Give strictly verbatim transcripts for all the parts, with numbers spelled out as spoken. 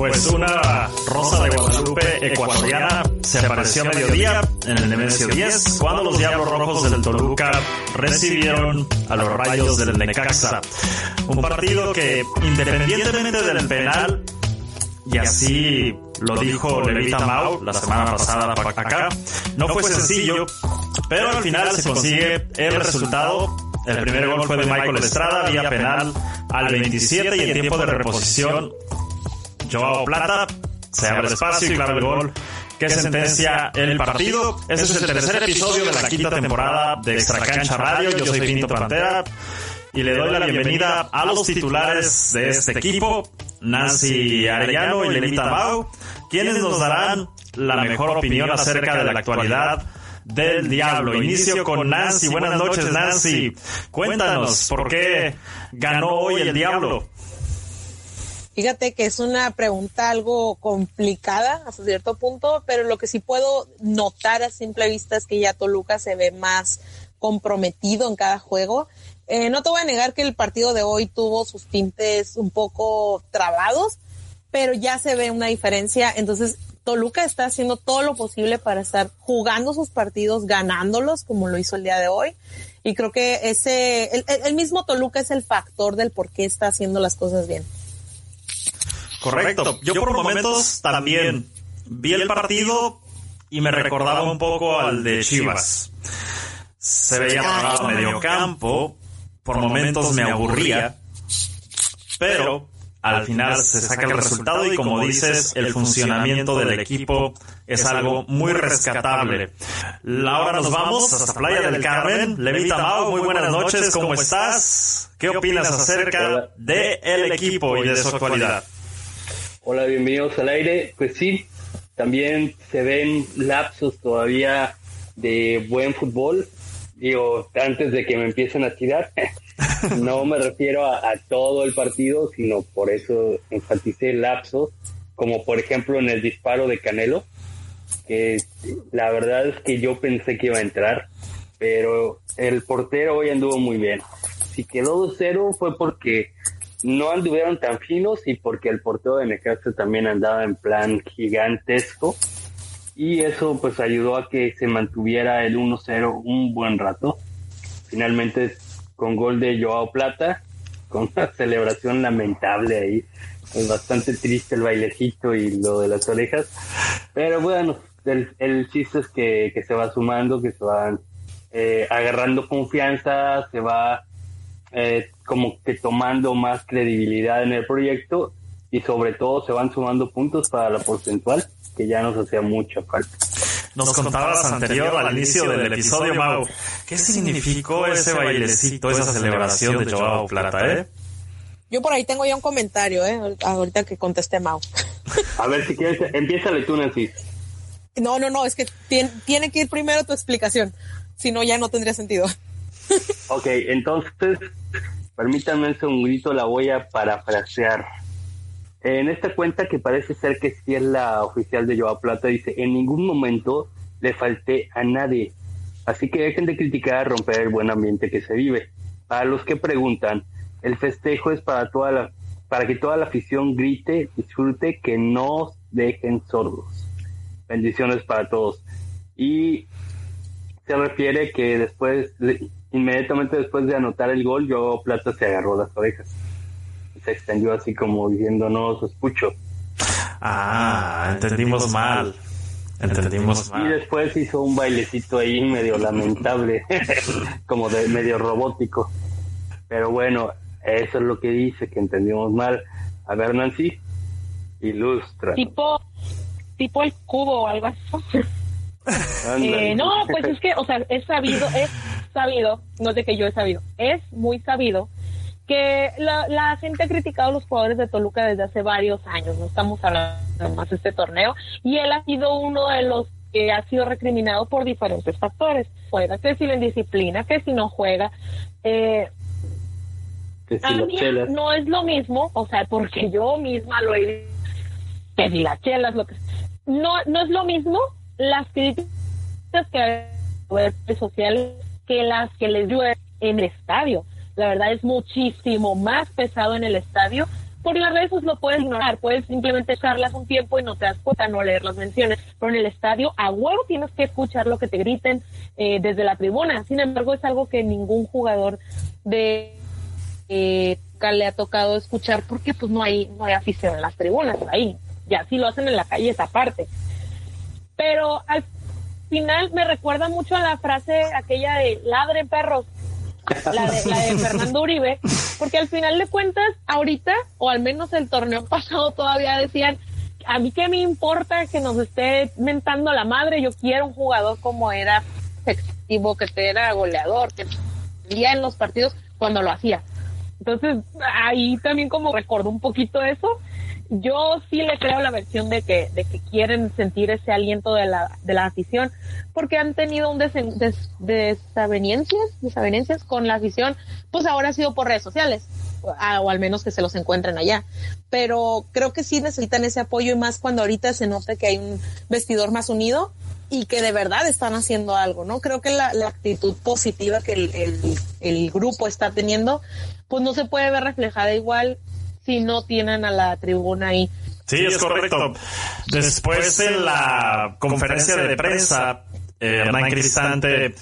pues una rosa de Guadalupe ecuatoriana se apareció a mediodía en el Nemesio diez cuando los Diablos Rojos del Toluca recibieron a los Rayos del Necaxa. Un partido que, independientemente del penal, y así lo dijo Levita Mau la semana pasada para acá, no fue sencillo, pero al final se consigue el resultado. El primer gol fue de Michael Estrada vía penal al veintisiete y en tiempo de reposición Joao Plata se abre espacio y clava el gol que sentencia el partido. Este es el tercer episodio de la quinta temporada de Extracancha Radio. Yo soy Pinto Pantera y le doy la bienvenida a los titulares de este equipo, Nancy Arellano y Levita Mau, quienes nos darán la mejor opinión acerca de la actualidad del Diablo. Inicio con Nancy. Buenas noches, Nancy. Cuéntanos, ¿por qué ganó hoy el Diablo? Fíjate que es una pregunta algo complicada hasta cierto punto, pero lo que sí puedo notar a simple vista es que ya Toluca se ve más comprometido en cada juego. Eh, no te voy a negar que el partido de hoy tuvo sus tintes un poco trabados, pero ya se ve una diferencia. Entonces Toluca está haciendo todo lo posible para estar jugando sus partidos, ganándolos como lo hizo el día de hoy, y creo que ese el, el mismo Toluca es el factor del por qué está haciendo las cosas bien. Correcto. Yo por momentos también vi el partido y me recordaba un poco al de Chivas. Se veía parado medio campo, por momentos me aburría, pero al final se saca el resultado y, como dices, el funcionamiento del equipo es algo muy rescatable. Ahora nos vamos hasta Playa del Carmen. Levita Mau, muy buenas noches, ¿cómo estás? ¿Qué opinas acerca del equipo y de su actualidad? Hola, bienvenidos al aire. Pues sí, también se ven lapsos todavía de buen fútbol. Digo, antes de que me empiecen a tirar, no me refiero a, a todo el partido, sino por eso enfaticé lapsos, como por ejemplo en el disparo de Canelo, que la verdad es que yo pensé que iba a entrar, pero el portero hoy anduvo muy bien. Si quedó dos cero fue porque no anduvieron tan finos y porque el portero de Necaxa también andaba en plan gigantesco. Y eso pues ayudó a que se mantuviera el uno cero un buen rato. Finalmente con gol de Joao Plata, con una celebración lamentable ahí. Es bastante triste el bailecito y lo de las orejas. Pero bueno, el, el chiste es que, que se va sumando, que se van eh, agarrando confianza, se va eh, como que tomando más credibilidad en el proyecto y sobre todo se van sumando puntos para la porcentual, que ya nos hacía mucha falta. Nos contabas anterior, al inicio del episodio, Mau, ¿qué significó ese bailecito, esa celebración de Joao Plata, eh? Yo por ahí tengo ya un comentario, eh, ahorita que conteste Mau. A ver, si quieres, empiézale tú, Nancy. No, no, no, es que tiene, tiene que ir primero tu explicación, si no ya no tendría sentido. Ok, entonces, permítanme un segundito, la voy a parafrasear. En esta cuenta, que parece ser que sí es la oficial de Joao Plata, dice: en ningún momento le falté a nadie, así que dejen de criticar, romper el buen ambiente que se vive. Para los que preguntan, el festejo es para toda la, para que toda la afición grite, disfrute, que no dejen sordos. Bendiciones para todos. Y se refiere que después, inmediatamente después de anotar el gol, Joao Plata se agarró las orejas, se extendió así como diciendo: no os escucho. Ah, entendimos mal. Entendimos mal. Y después hizo un bailecito ahí medio lamentable, como de medio robótico. Pero bueno, eso es lo que dice, que entendimos mal. A ver, Nancy, ilustra. Tipo, tipo el cubo o algo así. eh, no, pues es que, o sea, es sabido, es sabido, no de que yo he sabido, es muy sabido que la, la gente ha criticado a los jugadores de Toluca desde hace varios años, no estamos hablando más de este torneo, y él ha sido uno de los que ha sido recriminado por diferentes factores. Juega, que si la indisciplina, que si no juega. Eh, que si a mí chelas. No es lo mismo, o sea, porque yo misma lo he dicho, que si las chelas, lo que no, no es lo mismo las críticas que hay en redes sociales que las que les llueven en el estadio. La verdad es muchísimo más pesado en el estadio por las redes pues lo puedes ignorar, puedes simplemente echarlas un tiempo y no te das cuenta, no leer las menciones, pero en el estadio a huevo tienes que escuchar lo que te griten eh, desde la tribuna. Sin embargo, es algo que ningún jugador de eh, le ha tocado escuchar, porque pues no hay no hay afición en las tribunas ahí, ya si lo hacen en la calle esa parte. Pero al final me recuerda mucho a la frase aquella de ladren perros, la de, la de Fernando Uribe, porque al final de cuentas ahorita, o al menos el torneo pasado, todavía decían, a mí qué me importa que nos esté mentando la madre, yo quiero un jugador como era efectivo, que era goleador, que salía en los partidos cuando lo hacía. Entonces ahí también como recordó un poquito eso. Yo sí le creo la versión de que de que quieren sentir ese aliento de la de la afición, porque han tenido un desen, des, desavenencias desavenencias con la afición, pues ahora ha sido por redes sociales, o, o al menos que se los encuentren allá, pero creo que sí necesitan ese apoyo, y más cuando ahorita se nota que hay un vestidor más unido y que de verdad están haciendo algo, ¿no? Creo que la, la actitud positiva que el, el, el grupo está teniendo, pues no se puede ver reflejada igual si no tienen a la tribuna ahí. Sí, sí es correcto. correcto. Después de la conferencia de prensa, eh, Hernán Cristante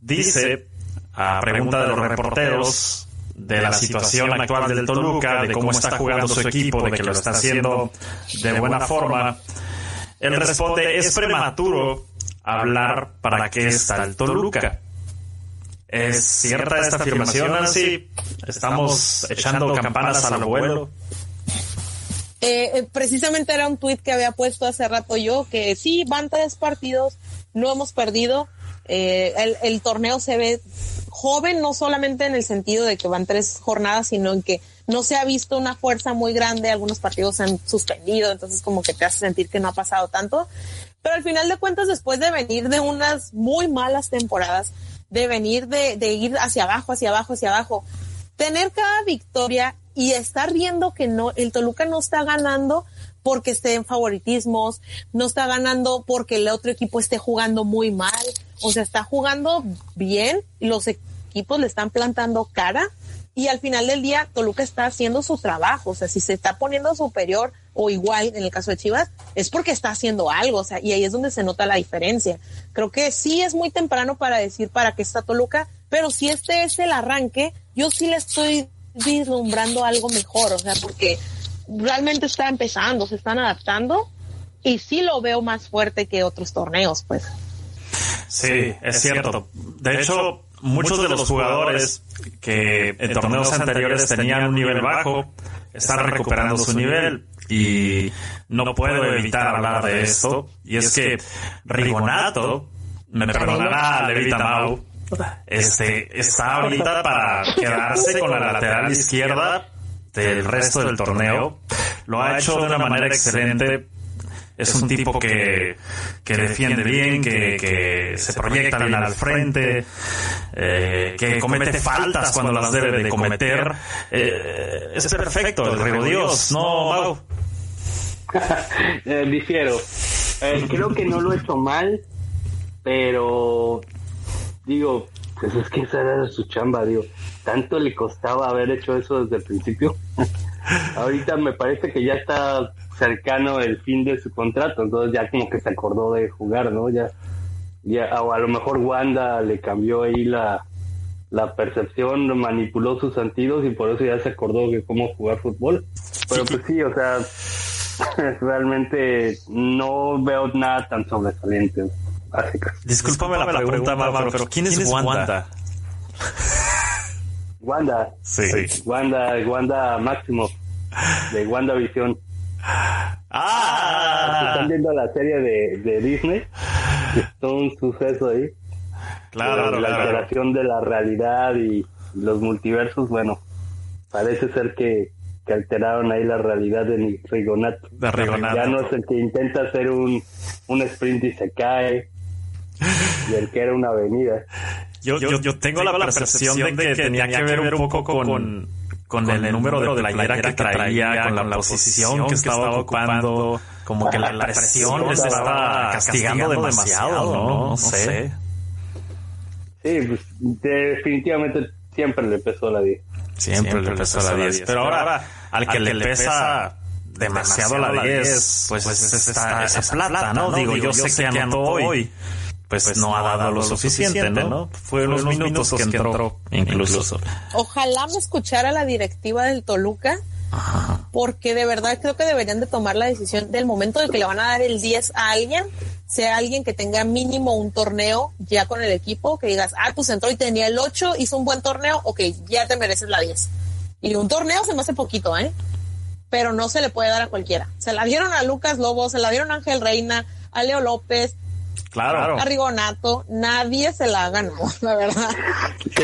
dice, a pregunta de los reporteros, de la situación actual del Toluca, de cómo está jugando su equipo, de que lo está haciendo de buena forma, él responde, es prematuro hablar para qué está el Toluca. ¿Es cierta esta afirmación, Nancy? ¿Estamos echando campanas al vuelo? Eh, precisamente era un tuit que había puesto hace rato yo, que sí, van tres partidos, no hemos perdido, eh, el, el torneo se ve joven, no solamente en el sentido de que van tres jornadas, sino en que no se ha visto una fuerza muy grande, algunos partidos se han suspendido, entonces como que te hace sentir que no ha pasado tanto, pero al final de cuentas, después de venir de unas muy malas temporadas, de venir de, de ir hacia abajo, hacia abajo, hacia abajo, tener cada victoria y estar viendo que no, el Toluca no está ganando porque esté en favoritismos, no está ganando porque el otro equipo esté jugando muy mal, o sea, está jugando bien, los equipos le están plantando cara, y al final del día Toluca está haciendo su trabajo, o sea, si se está poniendo superior o igual en el caso de Chivas, es porque está haciendo algo, o sea, y ahí es donde se nota la diferencia. Creo que sí es muy temprano para decir para qué está Toluca, pero si este es el arranque, yo sí le estoy vislumbrando algo mejor, o sea, porque realmente está empezando, se están adaptando, y sí lo veo más fuerte que otros torneos, pues. Sí, es cierto. De hecho, muchos de los jugadores que en torneos anteriores tenían un nivel bajo, están recuperando su nivel, y no puedo evitar hablar de esto, y es que Rigonato, me perdonará Levita Mau, este, está ahorita para quedarse con la lateral izquierda del resto del torneo, lo ha hecho de una manera excelente, es un tipo que, que defiende bien, que, que se proyecta bien al frente, eh, que comete faltas cuando las debe de cometer, eh, es perfecto, el Rigo Dios, no, Mau. eh, difiero, eh, creo que no lo he hecho mal, pero digo, pues es que esa era su chamba, digo, tanto le costaba haber hecho eso desde el principio. Ahorita me parece que ya está cercano el fin de su contrato, entonces ya como que se acordó de jugar, ¿no? Ya, ya o a lo mejor Wanda le cambió ahí la, la percepción, manipuló sus sentidos y por eso ya se acordó de cómo jugar fútbol. Pero pues sí, o sea, realmente no veo nada tan sobresaliente. Discúlpame la pregunta, Bárbaro, pero ¿quién es Wanda? Wanda, sí. Wanda, Wanda Máximo, de WandaVision. Ah, están viendo la serie de, de Disney, es todo un suceso ahí. Claro, la, la claro. alteración de la realidad y los multiversos, bueno, parece ser que, que alteraron ahí la realidad de Rigonato. De Rigonato. Ya no es el que intenta hacer un, un sprint y se cae, y el que era una avenida. Yo, yo, yo tengo, tengo la percepción de que, que tenía que ver un poco con, con, con el, el número de playera que traía, con la, la posición que estaba ocupando, como que la, la presión les estaba castigando demasiado, ¿no? No, no sé. Sí, pues, definitivamente siempre le pesó la diez. Siempre, siempre le pesó la diez. Pero ahora, al que, al que le pesa demasiado la diez, pues, pues es esta, esa plata, plata ¿no? ¿no? Digo, digo, yo sé, sé que anotó hoy, pues, pues no ha dado, dado lo suficiente, suficiente ¿no? ¿no? Fue unos minutos, minutos que entró, entró incluso. incluso. Ojalá me escuchara la directiva del Toluca, ajá, porque de verdad creo que deberían de tomar la decisión del momento de que le van a dar el diez a alguien, sea alguien que tenga mínimo un torneo ya con el equipo, que digas, ah, pues entró y tenía el ocho, hizo un buen torneo, ok, ya te mereces la diez. Y un torneo se me hace poquito, ¿eh? Pero no se le puede dar a cualquiera. Se la dieron a Lucas Lobo, se la dieron a Ángel Reina, a Leo López, claro, a Rigonato. Nadie se la ganó, la verdad.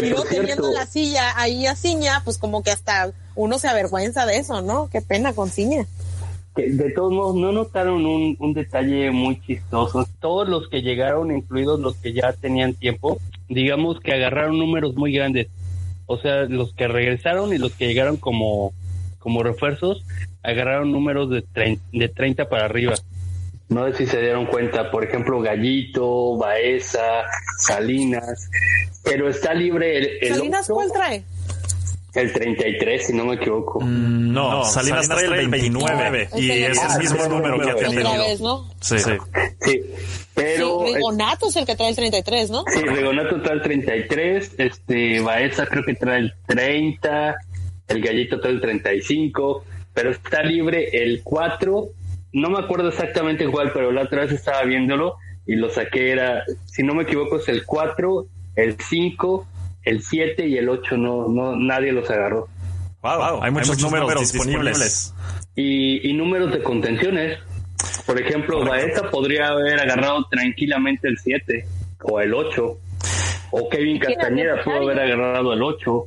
Y luego teniendo en la silla ahí a Ciña, pues como que hasta uno se avergüenza de eso, ¿no? Qué pena con Ciña. Que de todos modos, ¿no notaron un, un detalle muy chistoso? Todos los que llegaron, incluidos los que ya tenían tiempo, digamos que agarraron números muy grandes. O sea, los que regresaron y los que llegaron como... como refuerzos, agarraron números de treinta para arriba. No sé si se dieron cuenta, por ejemplo, Gallito, Baeza, Salinas, pero está libre el... el ¿Salinas otro, cuál trae? El treinta y tres, si no me equivoco. Mm, no, no, Salinas, Salinas trae, trae el veintinueve, y es el mismo número que ha tenido. Otra vez, ¿no? Sí, sí. sí. Pero sí, Rigonato es el que trae el treinta y tres, ¿no? Sí, Rigonato trae el treinta y tres, este, Baeza creo que trae el treinta... El Gallito trae el treinta y cinco, pero está libre el cuatro. No me acuerdo exactamente cuál, pero la otra vez estaba viéndolo y lo saqué. Era, si no me equivoco, es el cuatro, el cinco, el siete y el ocho. No, no, nadie los agarró. Wow, wow. Hay, muchos hay muchos números, números disponibles. disponibles. Y, y números de contenciones. Por ejemplo, Baeza podría haber agarrado tranquilamente el siete o el ocho. O Kevin Castañeda pudo haber agarrado el ocho.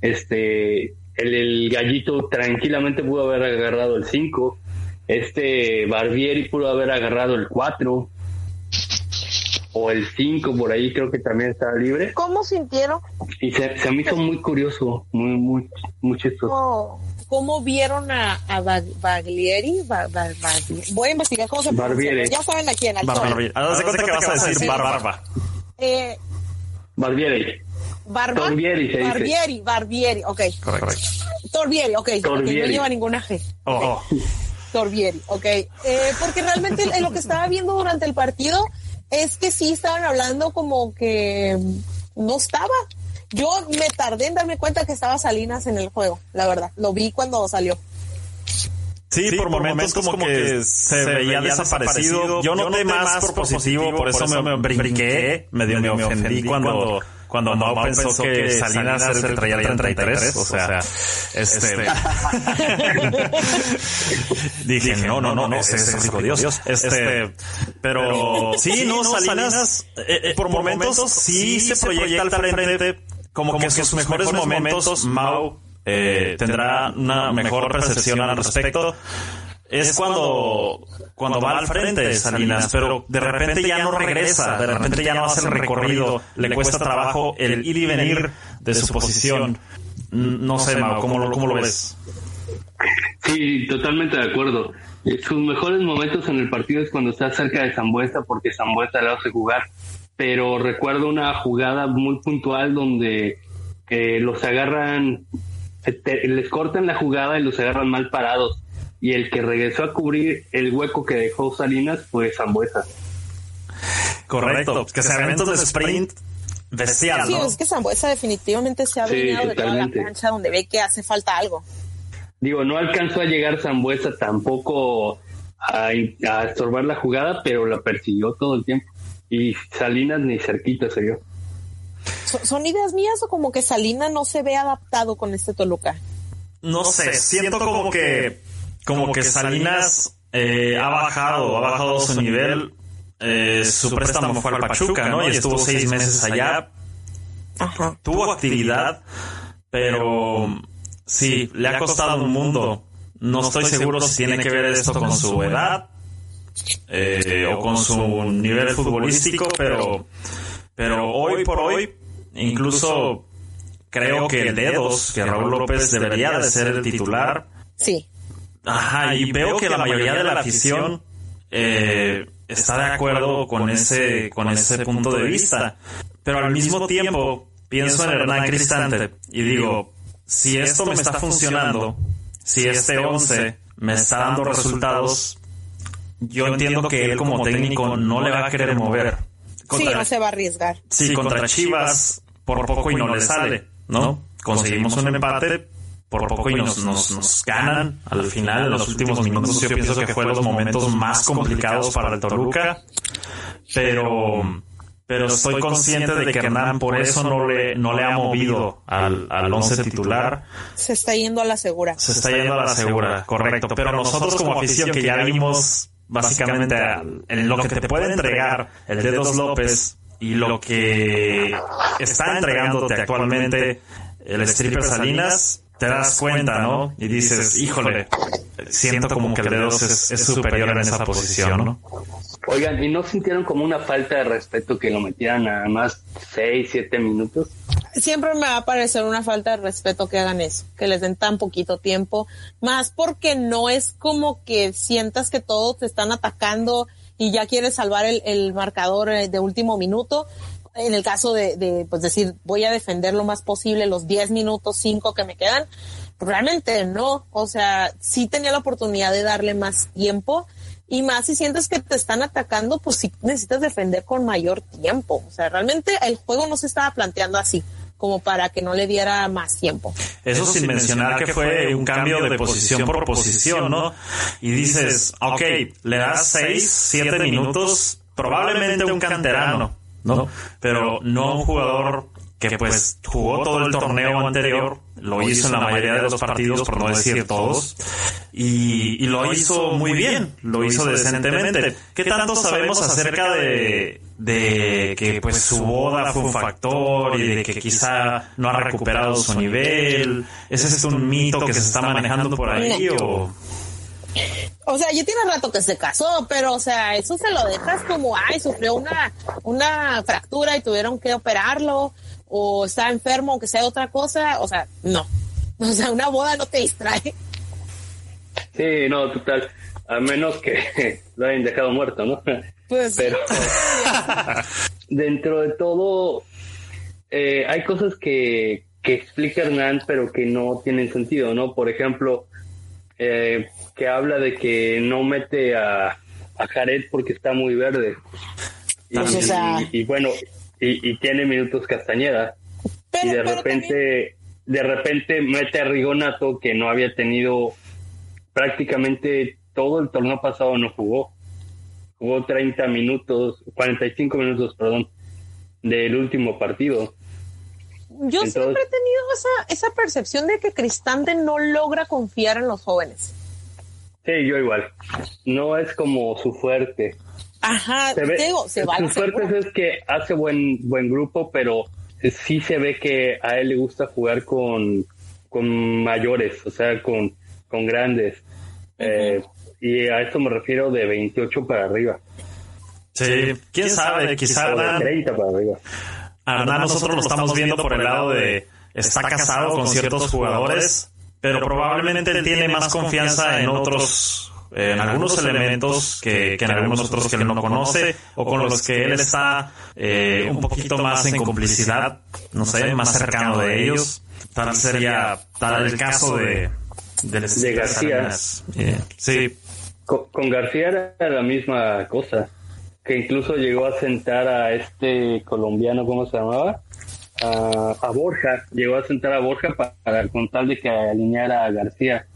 Este, el, el Gallito tranquilamente pudo haber agarrado el cinco. Este, Barbieri pudo haber agarrado el cuatro o el cinco, por ahí creo que también estaba libre. ¿Cómo sintieron? Y se, se me hizo muy curioso, muy, muy, muy chistoso. ¿Cómo, cómo vieron a, a Baglieri? Ba, ba, ba, voy a investigar cómo se pronuncia. Ya saben a quién. Hazte cuenta que vas a decir, decir Barba. Barba. Eh, Barbieri. Barba, Torbieri, se Barbieri, dice. Barbieri, ok. Correcto. Torbieri, ok. Torbieri. No lleva ninguna G. Oh. Okay. Torbieri, ok. Eh, porque realmente lo que estaba viendo durante el partido es que sí estaban hablando como que no estaba. Yo me tardé en darme cuenta que estaba Salinas en el juego, la verdad. Lo vi cuando salió. Sí, sí, por momentos, momentos como, como que se veía desaparecido. desaparecido. Yo noté, Yo noté más por positivo, por, por eso, eso me brinqué, medio me, me ofendí cuando... Cuando, cuando Mau, Mau pensó, pensó que Salinas, Salinas se traía el treinta y tres, o sea, este... dije, no, no, no, no, ese es rico Dios. Dios. Este, pero... sí, no, Salinas, eh, por momentos sí se proyecta al frente, como que en sus mejores momentos Mau eh, tendrá una mejor percepción al respecto. Es cuando, cuando va al frente Salinas, pero de repente ya no regresa, de repente ya no hace el recorrido, le cuesta trabajo el ir y venir de su posición. No sé, Mau, ¿cómo lo, cómo lo ves? Sí, totalmente de acuerdo. Sus mejores momentos en el partido es cuando está cerca de Zambuesta, porque Zambuesta le hace jugar. Pero recuerdo una jugada muy puntual donde eh, los agarran, les cortan la jugada y los agarran mal parados. Y el que regresó a cubrir el hueco que dejó Salinas fue Zambuesa. Correcto, que se aventó de sprint bestial, ¿no? Sí, es que Zambuesa definitivamente se ha venido sí, de toda la cancha donde ve que hace falta algo. Digo, no alcanzó a llegar Zambuesa tampoco a, a estorbar la jugada, pero la persiguió todo el tiempo. Y Salinas ni cerquita se vio. ¿Son ideas mías o como que Salinas no se ve adaptado con este Toluca? No sé, siento como que... Como que Salinas eh, ha bajado, ha bajado su nivel. Eh, su préstamo fue al Pachuca, ¿no? Y estuvo seis meses allá. Ajá. Tuvo actividad, pero sí, le ha costado un mundo. No estoy seguro si tiene que ver esto con su edad eh, o con su nivel futbolístico, pero, pero hoy por hoy, incluso creo que el Dedos, que Raúl López debería de ser el titular. Sí. Ajá, y veo que la mayoría de la afición eh, está de acuerdo con ese con ese punto de vista, pero al mismo tiempo pienso en Hernán Cristante y digo, si esto me está funcionando, si este once me está dando resultados, yo entiendo que él como técnico no le va a querer mover. Contra, sí, no se va a arriesgar. Sí, contra Chivas por poco y no le sale, ¿no? Conseguimos un empate por poco y nos, nos, nos ganan al final, en los últimos minutos. Yo pienso que fue los momentos más complicados para el Toluca, pero... pero estoy consciente de que Hernán por eso no le no le ha movido al, al once titular. Se está yendo a la segura. Se está yendo a la segura, correcto. Pero nosotros como afición, que ya vimos básicamente en lo que te puede entregar el Dedos López y lo que está entregándote actualmente el stripper Salinas, te das cuenta, ¿no? Y dices, híjole, siento como que el Dedos es, es superior en esa posición, ¿no? Oigan, ¿y no sintieron como una falta de respeto que lo metieran nada más seis, siete minutos? Siempre me va a parecer una falta de respeto que hagan eso, que les den tan poquito tiempo, más porque no es como que sientas que todos te están atacando y ya quieres salvar el, el marcador de último minuto. En el caso de, de, pues decir, voy a defender lo más posible los diez minutos, cinco que me quedan, realmente no. O sea, sí tenía la oportunidad de darle más tiempo. Y más si sientes que te están atacando, pues sí necesitas defender con mayor tiempo. O sea, realmente el juego no se estaba planteando así, como para que no le diera más tiempo. Eso sin mencionar que fue un cambio de posición por posición, ¿no? Y dices, ok, le das seis, siete minutos, probablemente un canterano, ¿no? Pero no un jugador que pues jugó todo el torneo anterior, lo hizo en la mayoría de los partidos, por no decir todos, y, y lo hizo muy bien, lo hizo decentemente. ¿Qué tanto sabemos acerca de, de que pues su boda fue un factor y de que quizá no ha recuperado su nivel? ¿Ese es un mito que se está manejando por ahí o...? O sea, ya tiene rato que se casó, pero o sea, eso se lo dejas como, ay, sufrió una, una fractura y tuvieron que operarlo, o está enfermo, que sea otra cosa. O sea, no. O sea, una boda no te distrae. Sí, no, total. A menos que lo hayan dejado muerto, ¿no? Pues pero sí. Dentro de todo, eh, hay cosas que, que explica Hernán, pero que no tienen sentido, ¿no? Por ejemplo, eh, que habla de que no mete a, a Jared porque está muy verde. Y, o sea, y, y bueno, y, y tiene minutos Castañeda. Pero, y de repente, también... de repente mete a Rigonato, que no había tenido prácticamente todo el torneo pasado, no jugó. Jugó treinta minutos, cuarenta y cinco minutos, perdón, del último partido. Yo Entonces, siempre he tenido esa, esa percepción de que Cristante no logra confiar en los jóvenes. Sí, yo igual. No es como su fuerte. Ajá, se ve, te digo, se va su fuerte es que hace buen buen grupo, pero sí se ve que a él le gusta jugar con, con mayores, o sea, con, con grandes. Uh-huh. Eh, y a esto me refiero de veintiocho para arriba. Sí, quién, ¿Quién sabe, quizá de treinta para arriba. Hernán, nosotros lo estamos viendo por el lado de está casado con ciertos jugadores, pero probablemente tiene más confianza en otros, en algunos elementos que, que en algunos otros que él no conoce o con los que él está eh, un poquito más en complicidad, no sé, más cercano de ellos. Tal sería tal el caso de de, de García. Yeah. Sí. Con, con García era la misma cosa, que incluso llegó a sentar a este colombiano, ¿cómo se llamaba? A, a Borja, llegó a sentar a Borja para, para con tal de que alineara a García.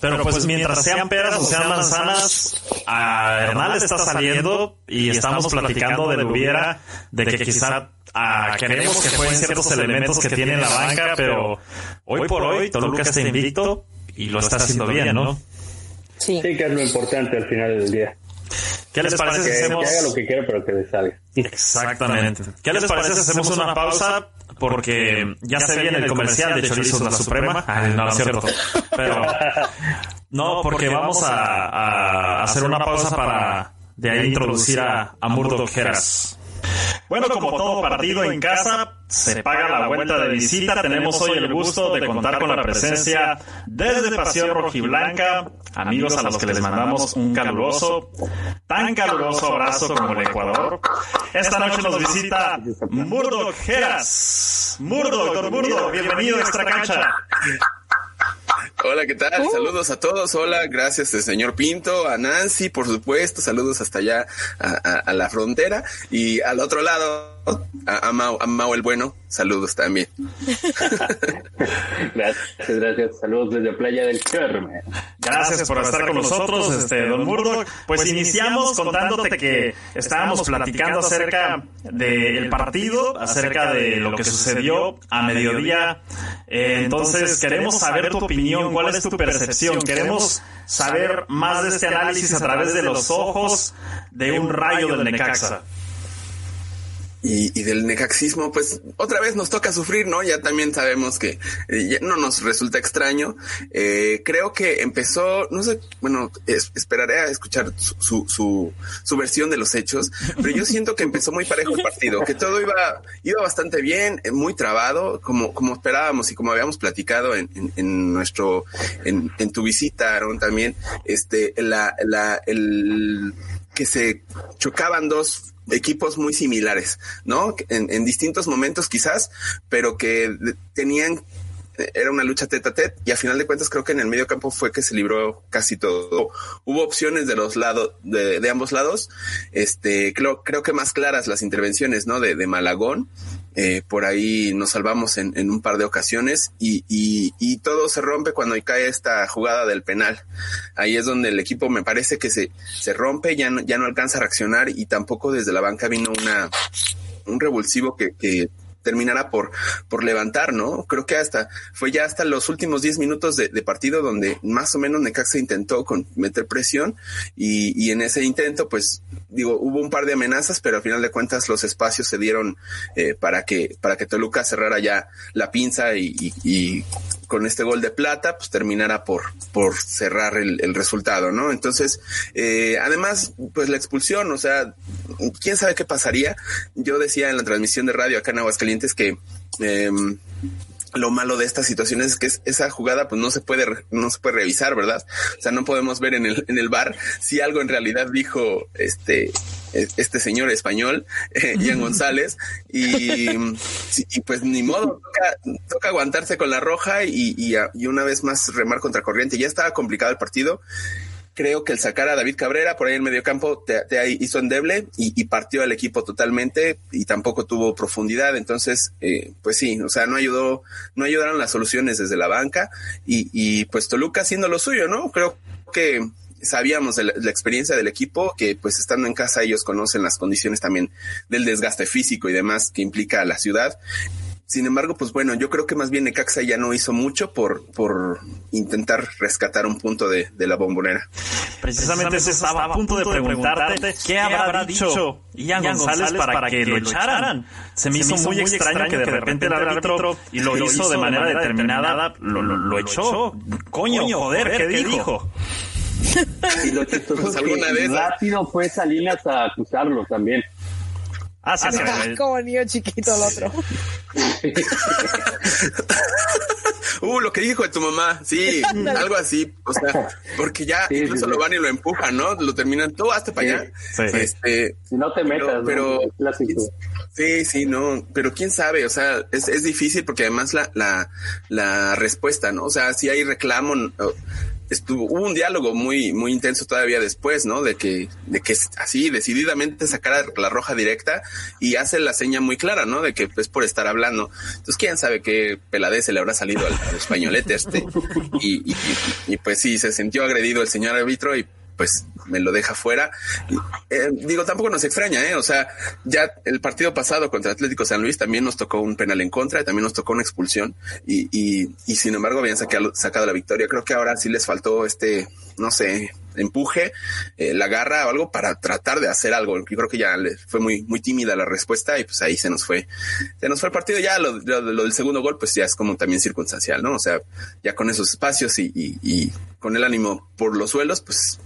Pero, Pero pues, pues mientras sean peras o sean manzanas, a Hernán está saliendo y estamos platicando de lo hubiera, de que quizá a, queremos que jueguen ciertos elementos que tiene la banca, pero hoy por hoy Toluca está invicto y lo está haciendo bien, ¿no? Sí, sí, que es lo importante al final del día. ¿Qué les parece que, si hacemos... que haga lo que quiera, pero que le salga? Exactamente. ¿Qué les parece si hacemos una pausa? Porque ya se viene el comercial de Chorizos La Suprema. Ay, no, no es cierto. Pero no, porque vamos a, a hacer una pausa para de ahí introducir a, a Murdok Heras. Bueno, como todo partido en casa, se paga la vuelta de visita. Tenemos hoy el gusto de contar con la presencia desde Pasión Rojiblanca, amigos a los que les mandamos un caluroso, tan caluroso abrazo como el Ecuador. Esta noche nos visita Murdok Heras. Murdo, doctor Murdo, bienvenido a Extracancha. Hola, ¿qué tal? Uh. Saludos a todos. Hola, gracias al señor Pinto, a Nancy, por supuesto. Saludos hasta allá a, a, a la frontera. Y al otro lado, a, a, Mau, a Mau el Bueno. Saludos también. Gracias, gracias. Saludos desde Playa del Carmen. Gracias por estar con nosotros, este, don Murdok. Pues iniciamos contándote que estábamos platicando acerca del partido, acerca de lo que sucedió a mediodía. Entonces queremos saber tu opinión, cuál es tu percepción. Queremos saber más de este análisis a través de los ojos de un rayo del Necaxa. Y, y del necaxismo, pues otra vez nos toca sufrir, ¿no? Ya también sabemos que eh, ya no nos resulta extraño. Eh, creo que empezó, no sé, bueno, es, esperaré a escuchar su, su, su, su versión de los hechos, pero yo siento que empezó muy parejo el partido, que todo iba, iba bastante bien, muy trabado, como, como esperábamos y como habíamos platicado en, en, en nuestro, en, en tu visita, Aaron, también, este, la, la, el, que se chocaban dos equipos muy similares, ¿no? En, en distintos momentos quizás, pero que tenían, era una lucha tete a tete, y a final de cuentas creo que en el medio campo fue que se libró casi todo. Hubo opciones de los lados, de, de ambos lados, este, creo, creo que más claras las intervenciones, ¿no? De, de Malagón. Eh, por ahí nos salvamos en, en un par de ocasiones y, y, y todo se rompe cuando cae esta jugada del penal. Ahí es donde el equipo me parece que se, se rompe, ya no, ya no alcanza a reaccionar, y tampoco desde la banca vino una, un revulsivo que, que terminara por, por levantar, ¿no? Creo que hasta fue ya hasta los últimos diez minutos de, de partido donde más o menos Necaxa intentó con meter presión y, y en ese intento, pues digo, hubo un par de amenazas, pero al final de cuentas los espacios se dieron eh, para que para que Toluca cerrara ya la pinza y, y, y con este gol de Plata, pues terminara por, por cerrar el, el resultado, ¿no? Entonces, eh, además, pues la expulsión, o sea, quién sabe qué pasaría. Yo decía en la transmisión de radio acá en Aguascalientes que eh, lo malo de estas situaciones es que es, esa jugada pues no se puede no se puede revisar, ¿verdad? O sea, no podemos ver en el en el V A R si algo en realidad dijo este este señor español, eh, Ian González, y, y pues ni modo, toca, toca aguantarse con la roja y, y, a, y una vez más remar contra corriente. Ya estaba complicado el partido. Creo que el sacar a David Cabrera por ahí en mediocampo te, te hizo endeble y, y partió al equipo totalmente y tampoco tuvo profundidad. Entonces, eh, pues sí, o sea, no ayudó, no ayudaron las soluciones desde la banca y, y pues Toluca haciendo lo suyo, ¿no? Creo que sabíamos de la, de la experiencia del equipo, que pues estando en casa ellos conocen las condiciones también del desgaste físico y demás que implica la ciudad. Sin embargo, pues bueno, yo creo que más bien Necaxa ya no hizo mucho por, por intentar rescatar un punto de, de la Bombonera. Precisamente eso estaba a punto de preguntarte, ¿qué habrá dicho Ian González para que lo echaran? Se me hizo muy extraño que de repente el árbitro, y lo hizo de manera determinada, lo, lo, lo echó. Coño, joder, ¿qué dijo? Y lo chistoso pues es que rápido fue Salinas a acusarlo también. Ah, sí, ah, como niño chiquito el otro. uh, lo que dijo de tu mamá, sí, algo así, o sea, porque ya sí, incluso sí, lo van y lo empujan, ¿no? Lo terminan, tú hasta para sí, allá. Sí. Este, si no te metas, pero, pero ¿no? sí, sí, no, pero quién sabe, o sea, es, es difícil porque además la, la, la respuesta, ¿no? O sea, si hay reclamo. Oh, Estuvo, hubo un diálogo muy, muy intenso todavía después, ¿no? De que, de que así decididamente sacara la roja directa y hace la seña muy clara, ¿no? De que es por estar hablando. Entonces, quién sabe qué peladez se le habrá salido al, al españolete este. Y, y, y, y pues sí, se sintió agredido el señor árbitro y pues me lo deja fuera. Eh, digo, tampoco nos extraña, ¿eh? O sea, ya el partido pasado contra Atlético San Luis también nos tocó un penal en contra y también nos tocó una expulsión y, y, y sin embargo habían sacado, sacado la victoria. Creo que ahora sí les faltó este, no sé, empuje, eh, la garra o algo para tratar de hacer algo. Yo creo que ya les fue muy, muy tímida la respuesta y pues ahí se nos fue, se nos fue el partido. Ya lo, lo, lo del segundo gol, pues ya es como también circunstancial, ¿no? O sea, ya con esos espacios y, y, y con el ánimo por los suelos, pues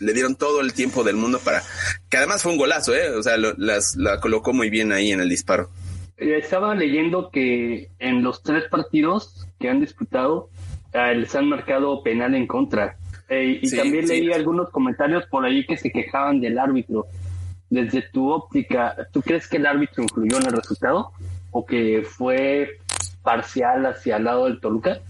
le dieron todo el tiempo del mundo para que además fue un golazo, eh, o sea, lo, las, la colocó muy bien ahí en el disparo. Estaba leyendo que en los tres partidos que han disputado eh, les han marcado penal en contra eh, y sí, también leí sí. algunos comentarios por ahí que se quejaban del árbitro. Desde tu óptica, ¿tú crees que el árbitro influyó en el resultado o que fue parcial hacia el lado del Toluca?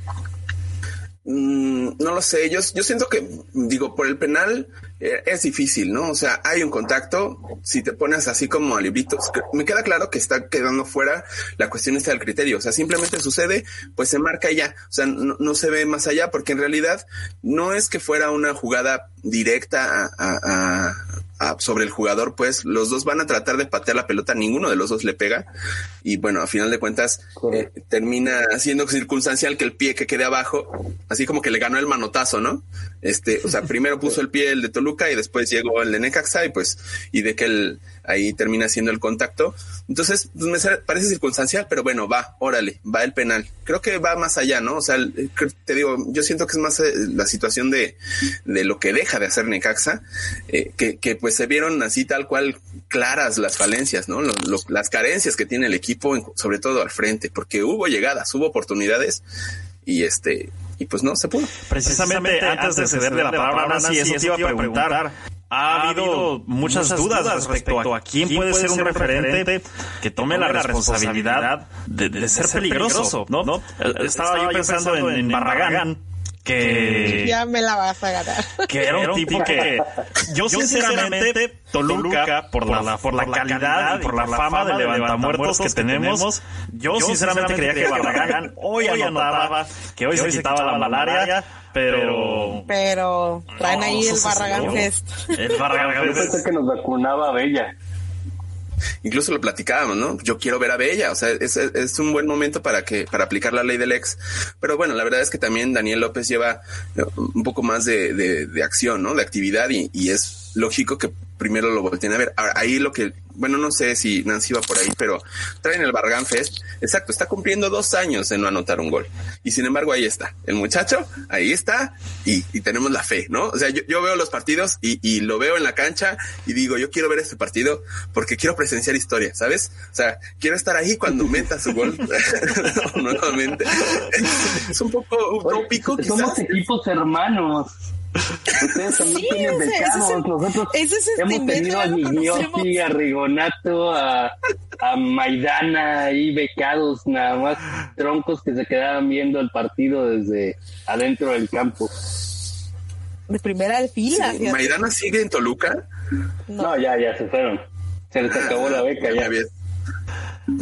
Mm, no lo sé, yo, yo siento que, digo, por el penal eh, es difícil, ¿no? O sea, hay un contacto, si te pones así como a libritos, me queda claro que está quedando fuera la cuestión esta del criterio, o sea, simplemente sucede, pues se marca y ya, o sea, no, no se ve más allá, porque en realidad no es que fuera una jugada directa a, a, a, a sobre el jugador, pues los dos van a tratar de patear la pelota, ninguno de los dos le pega, y bueno, a final de cuentas eh, termina siendo circunstancial que el pie que quede abajo, así como que le ganó el manotazo, ¿no? Este, o sea, primero puso el pie el de Toluca y después llegó el de Necaxa y pues, y de que él ahí termina haciendo el contacto. Entonces, pues me parece circunstancial, pero bueno, va, órale, va el penal. Creo que va más allá, ¿no? O sea, el, te digo, yo siento que es más eh, la situación de, de lo que deja de hacer Necaxa, eh, que, que pues se vieron así tal cual claras las falencias, ¿no? Los, los, las carencias que tiene el equipo, en, sobre todo al frente, porque hubo llegadas, hubo oportunidades y este... y pues no se pudo. Precisamente, Precisamente antes de ceder de la palabra, Nancy, eso te iba a preguntar. Ha habido muchas dudas respecto, respecto a quién puede ser un referente que tome la responsabilidad de, de, de ser peligroso, ¿no? ¿no? Estaba yo pensando en, en Barragán. Que ya me la vas a ganar. Que era un tipo que yo sinceramente Toluca por la por la calidad y por la fama de levantamuertos que tenemos, yo sinceramente creía que Barragán hoy anotaba, que hoy se quitaba la malaria. Pero... Pero... traen no, ahí el Barragán Fest. El Barragán Fest. Yo pensé que nos vacunaba Abella. Incluso lo platicábamos, ¿no? Yo quiero ver a Abella, o sea, es, es un buen momento para que para aplicar la ley del ex. Pero bueno, la verdad es que también Daniel López lleva un poco más de, de, de acción, ¿no? De actividad y, y es lógico que primero lo volteen a ver. Ahora, ahí lo que... Bueno, no sé si Nancy va por ahí, pero traen el Barragán Fest. Exacto, está cumpliendo dos años en no anotar un gol. Y sin embargo, ahí está. El muchacho, ahí está. Y, y tenemos la fe, ¿no? O sea, yo, yo veo los partidos y, y lo veo en la cancha y digo, yo quiero ver este partido porque quiero presenciar historia, ¿sabes? O sea, quiero estar ahí cuando meta su gol. no, nuevamente. Es un poco utópico. Oye, somos equipos hermanos. Ustedes también sí, tienen becados, es nosotros ese es hemos tenido a Gigliotti, a Rigonato, a, a Maidana ahí becados, nada más troncos que se quedaban viendo el partido desde adentro del campo. De primera fila. Sí, ¿Maidana sigue en Toluca? No. no, ya, ya se fueron. Se les acabó ah, la beca ya. Bien.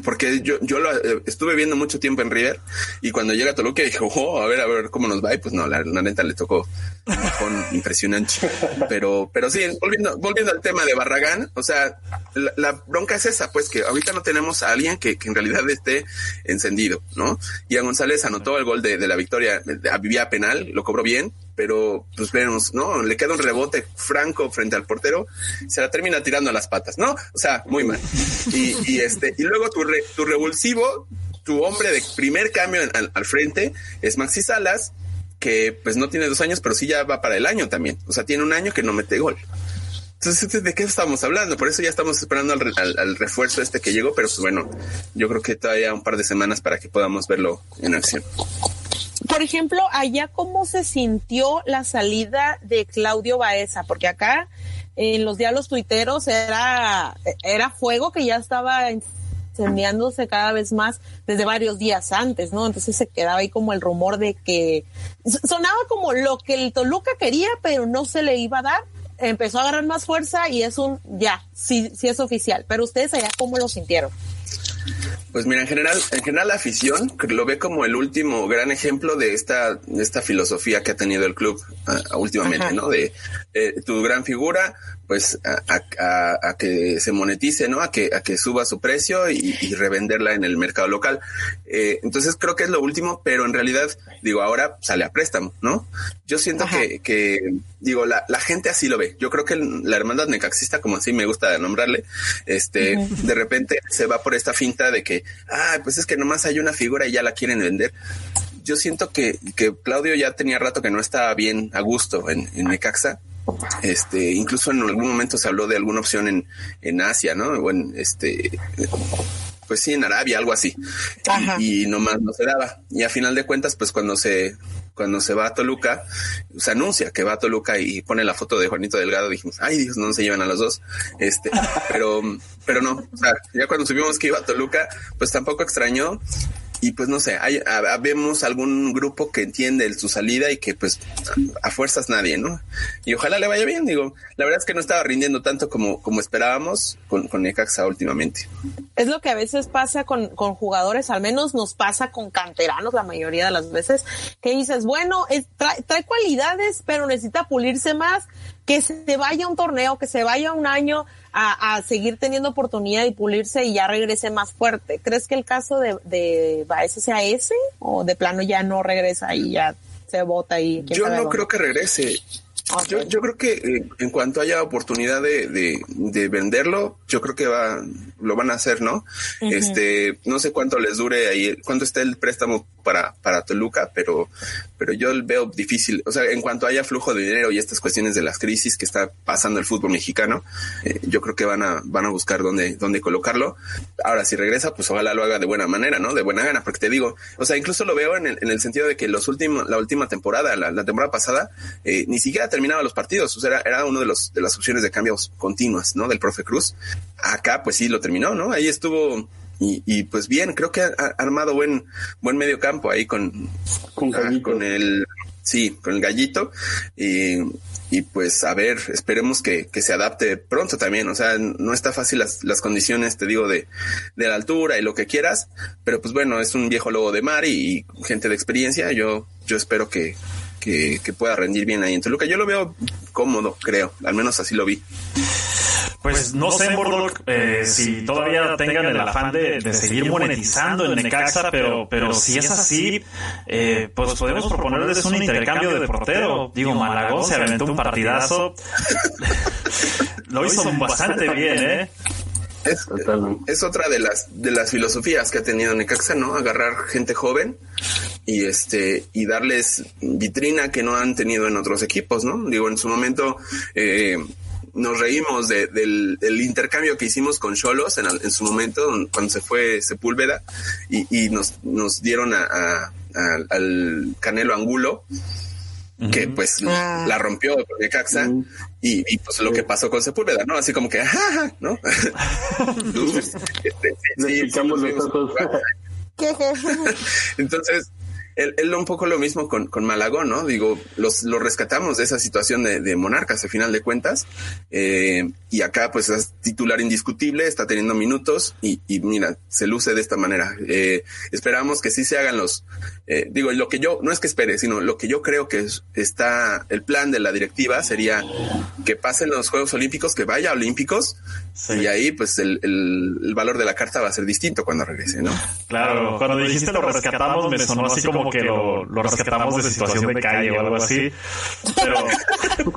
Porque yo, yo lo eh, estuve viendo mucho tiempo en River y cuando llega Toluca dije, oh, a ver, a ver cómo nos va. Y pues no, la, la neta le tocó un bajón impresionante. Pero, pero sí, volviendo, volviendo al tema de Barragán, o sea, la, la bronca es esa, pues que ahorita no tenemos a alguien que, que en realidad esté encendido, ¿no? Ian González anotó el gol de, de la victoria a vía penal, lo cobró bien. Pero pues vemos, ¿no? Le queda un rebote franco frente al portero, se la termina tirando a las patas, ¿no? O sea, muy mal. Y, y este, y luego tu re, tu revulsivo, tu hombre de primer cambio en, al, al frente es Maxi Salas, que pues no tiene dos años, pero sí ya va para el año también. O sea, tiene un año que no mete gol. Entonces, ¿de qué estamos hablando? Por eso ya estamos esperando al, re, al, al refuerzo este que llegó, pero pues bueno, yo creo que todavía un par de semanas para que podamos verlo en acción. Por ejemplo, allá cómo se sintió la salida de Claudio Baeza, porque acá en los diablos tuiteros era, era fuego que ya estaba incendiándose cada vez más desde varios días antes, ¿no? Entonces se quedaba ahí como el rumor de que sonaba como lo que el Toluca quería, pero no se le iba a dar. Empezó a agarrar más fuerza y es un ya, sí, sí es oficial. Pero ustedes allá cómo lo sintieron. Pues mira, en general, en general la afición lo ve como el último gran ejemplo de esta, de esta filosofía que ha tenido el club uh, últimamente, ajá, ¿no? De eh, tu gran figura, pues a, a, a que se monetice, ¿no? A que, a que suba su precio y, y revenderla en el mercado local. Eh, entonces creo que es lo último, pero en realidad, digo, ahora sale a préstamo, ¿no? Yo siento que, que, digo, la, la gente así lo ve. Yo creo que el, la hermandad necaxista, como así me gusta nombrarle, este, ajá, de repente se va por esta finta de que ah, pues es que nomás hay una figura y ya la quieren vender. Yo siento que, que Claudio ya tenía rato que no estaba bien a gusto en, en Necaxa. Este, incluso en algún momento se habló de alguna opción en, en Asia, ¿no? O en este, pues sí, en Arabia, algo así. Y, y nomás no se daba. Y a final de cuentas, pues cuando se, cuando se va a Toluca, se anuncia que va a Toluca y pone la foto de Juanito Delgado. Dijimos, ay Dios, no se llevan a los dos. Este, pero, pero no, o sea, ya cuando supimos que iba a Toluca, pues tampoco extrañó. y pues no sé, hay, a, vemos algún grupo que entiende su salida y que pues a, a fuerzas nadie, ¿no? Y ojalá le vaya bien, digo, la verdad es que no estaba rindiendo tanto como, como esperábamos con, con Necaxa últimamente. Es lo que a veces pasa con, con jugadores, al menos nos pasa con canteranos la mayoría de las veces, que dices, bueno, es, trae, trae cualidades, pero necesita pulirse más, que se vaya un torneo, que se vaya un año a, a seguir teniendo oportunidad y pulirse y ya regrese más fuerte. ¿Crees que el caso de, de Baeza sea ese? ¿O de plano ya no regresa y ya se bota y yo no dónde? Creo que regrese. Okay. Yo, yo creo que eh, en cuanto haya oportunidad de, de, de venderlo, yo creo que va, lo van a hacer, ¿no? Uh-huh. Este, no sé cuánto les dure ahí, cuánto esté el préstamo para, para Toluca, pero, pero yo veo difícil. O sea, en cuanto haya flujo de dinero y estas cuestiones de las crisis que está pasando el fútbol mexicano, eh, yo creo que van a, van a buscar dónde, dónde colocarlo. Ahora, si regresa, pues ojalá lo haga de buena manera, ¿no? De buena gana, porque te digo, o sea, incluso lo veo en el, en el sentido de que los últimos, la última temporada, la, la temporada pasada, eh, ni siquiera terminaba los partidos, o sea, era, era uno de los de las opciones de cambios continuas, ¿no? Del profe Cruz. Acá, pues sí, lo terminó, ¿no? Ahí estuvo y, y pues bien, creo que ha, ha armado buen buen medio campo ahí con con, ah, con el sí, con el Gallito y, y pues a ver, esperemos que, que se adapte pronto también, o sea, no está fácil las, las condiciones, te digo, de, de la altura y lo que quieras, pero pues bueno, es un viejo lobo de mar y, y gente de experiencia, yo, yo espero que Que, que pueda rendir bien ahí en Toluca. Yo lo veo cómodo, creo. Al menos así lo vi. Pues no sé, Murdok, eh, si todavía tengan el afán de, de seguir monetizando en Necaxa, pero, pero si es así, eh, pues podemos proponerles un intercambio de portero. Digo, Malagón se aventó un partidazo. Lo hizo bastante bien, ¿eh? Es, es otra de las de las filosofías que ha tenido Necaxa, ¿no? Agarrar gente joven y este y darles vitrina que no han tenido en otros equipos, ¿no? Digo, en su momento eh, nos reímos de, del, del intercambio que hicimos con Xolos en, en su momento cuando se fue Sepúlveda y, y nos nos dieron a, a, a, al Canelo Angulo, que pues ah. la rompió por Necaxa uh. y, y pues lo que pasó con Sepúlveda, ¿no? Así como que, ajá, ¿no? este, sí, Entonces, él, él un poco lo mismo con, con Malagón, ¿no? Digo, los, los rescatamos de esa situación de, de Monarcas, al final de cuentas, eh, y acá pues es titular indiscutible, está teniendo minutos y, y mira, se luce de esta manera. Eh, esperamos que sí se hagan los... Eh, digo, lo que yo, no es que espere, sino lo que yo creo que es, está el plan de la directiva sería que pasen los Juegos Olímpicos, que vaya a Olímpicos, sí. Y ahí pues el, el, el valor de la carta va a ser distinto cuando regrese, ¿no? Claro, cuando dijiste lo rescatamos me sonó así como que lo, lo rescatamos de situación de calle o algo así, pero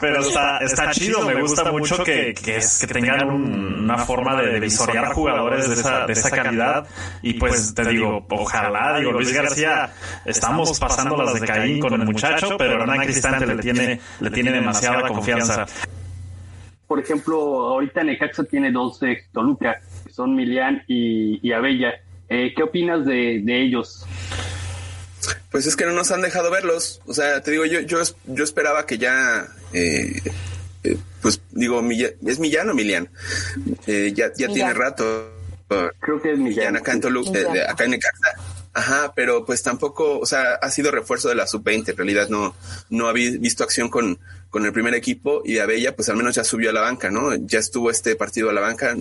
pero está, está chido, me gusta mucho que, que, es, que tengan un, una forma de, de visorear jugadores de esa, de esa calidad y pues te digo, ojalá, digo, Luis García, estamos pasando las de Caín con el muchacho, pero Hernán Cristante le tiene, le tiene demasiada confianza. Por ejemplo, ahorita Necaxa tiene dos ex Toluca, que son Millán y, y Abella. Eh, ¿Qué opinas de, de ellos? Pues es que no nos han dejado verlos. O sea, te digo, yo, yo, yo esperaba que ya... Eh, eh, pues digo, ¿es Millán o Millán? Eh, ya ya Millán. Tiene rato. Creo que es Millán. Millán acá en Toluca, Millán. Eh, acá en Necaxa. Ajá, pero pues tampoco, o sea, ha sido refuerzo de la sub veinte, en realidad no, no había visto acción con, con el primer equipo y Abella pues al menos ya subió a la banca, ¿no? Ya estuvo este partido a la banca,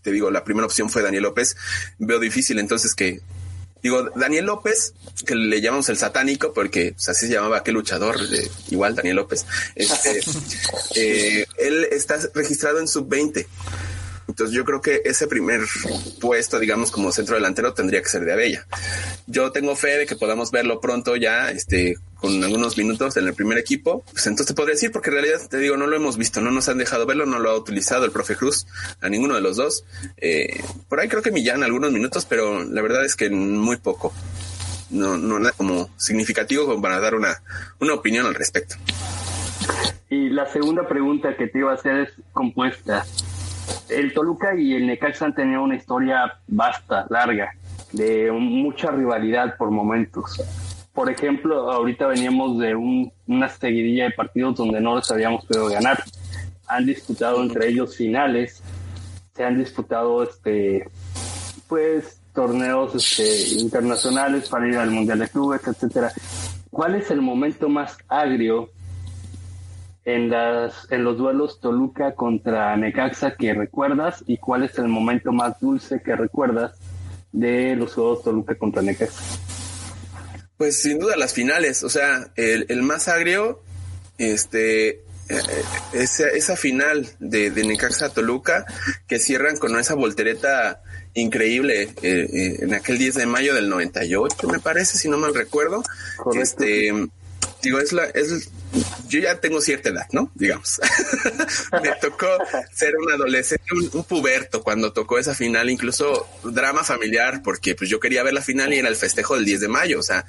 te digo, la primera opción fue Daniel López, veo difícil entonces que, digo, Daniel López, que le llamamos el satánico porque pues, así se llamaba aquel luchador, de, igual Daniel López, este, eh, él está registrado en sub veinte. Entonces yo creo que ese primer puesto, digamos, como centro delantero tendría que ser de Abella. Yo tengo fe de que podamos verlo pronto ya, este, con algunos minutos en el primer equipo. Pues entonces te podría decir, porque en realidad te digo, no lo hemos visto, no nos han dejado verlo, no lo ha utilizado el profe Cruz a ninguno de los dos. Eh, por ahí creo que Millán algunos minutos, pero la verdad es que muy poco. No, no nada como significativo como para dar una, una opinión al respecto. Y la segunda pregunta que te iba a hacer es compuesta. El Toluca y el Necaxa han tenido una historia vasta, larga, de mucha rivalidad por momentos. Por ejemplo, ahorita veníamos de un, una seguidilla de partidos donde no les habíamos podido ganar. Han disputado entre ellos finales, se han disputado, este, pues, torneos este, internacionales para ir al Mundial de Clubes, etcétera. ¿Cuál es el momento más agrio en las en los duelos Toluca contra Necaxa que recuerdas, y cuál es el momento más dulce que recuerdas de los juegos Toluca contra Necaxa? Pues sin duda las finales, o sea, el, el más agrio, este esa, esa final de, de Necaxa Toluca, que cierran con esa voltereta increíble eh, eh, en aquel diez de mayo del noventa y ocho, me parece, si no mal recuerdo. Correcto. Este digo, es la es yo ya tengo cierta edad, ¿no? Digamos. Me tocó ser un adolescente, un, un puberto cuando tocó esa final, incluso drama familiar, porque pues yo quería ver la final y era el festejo del diez de mayo. O sea,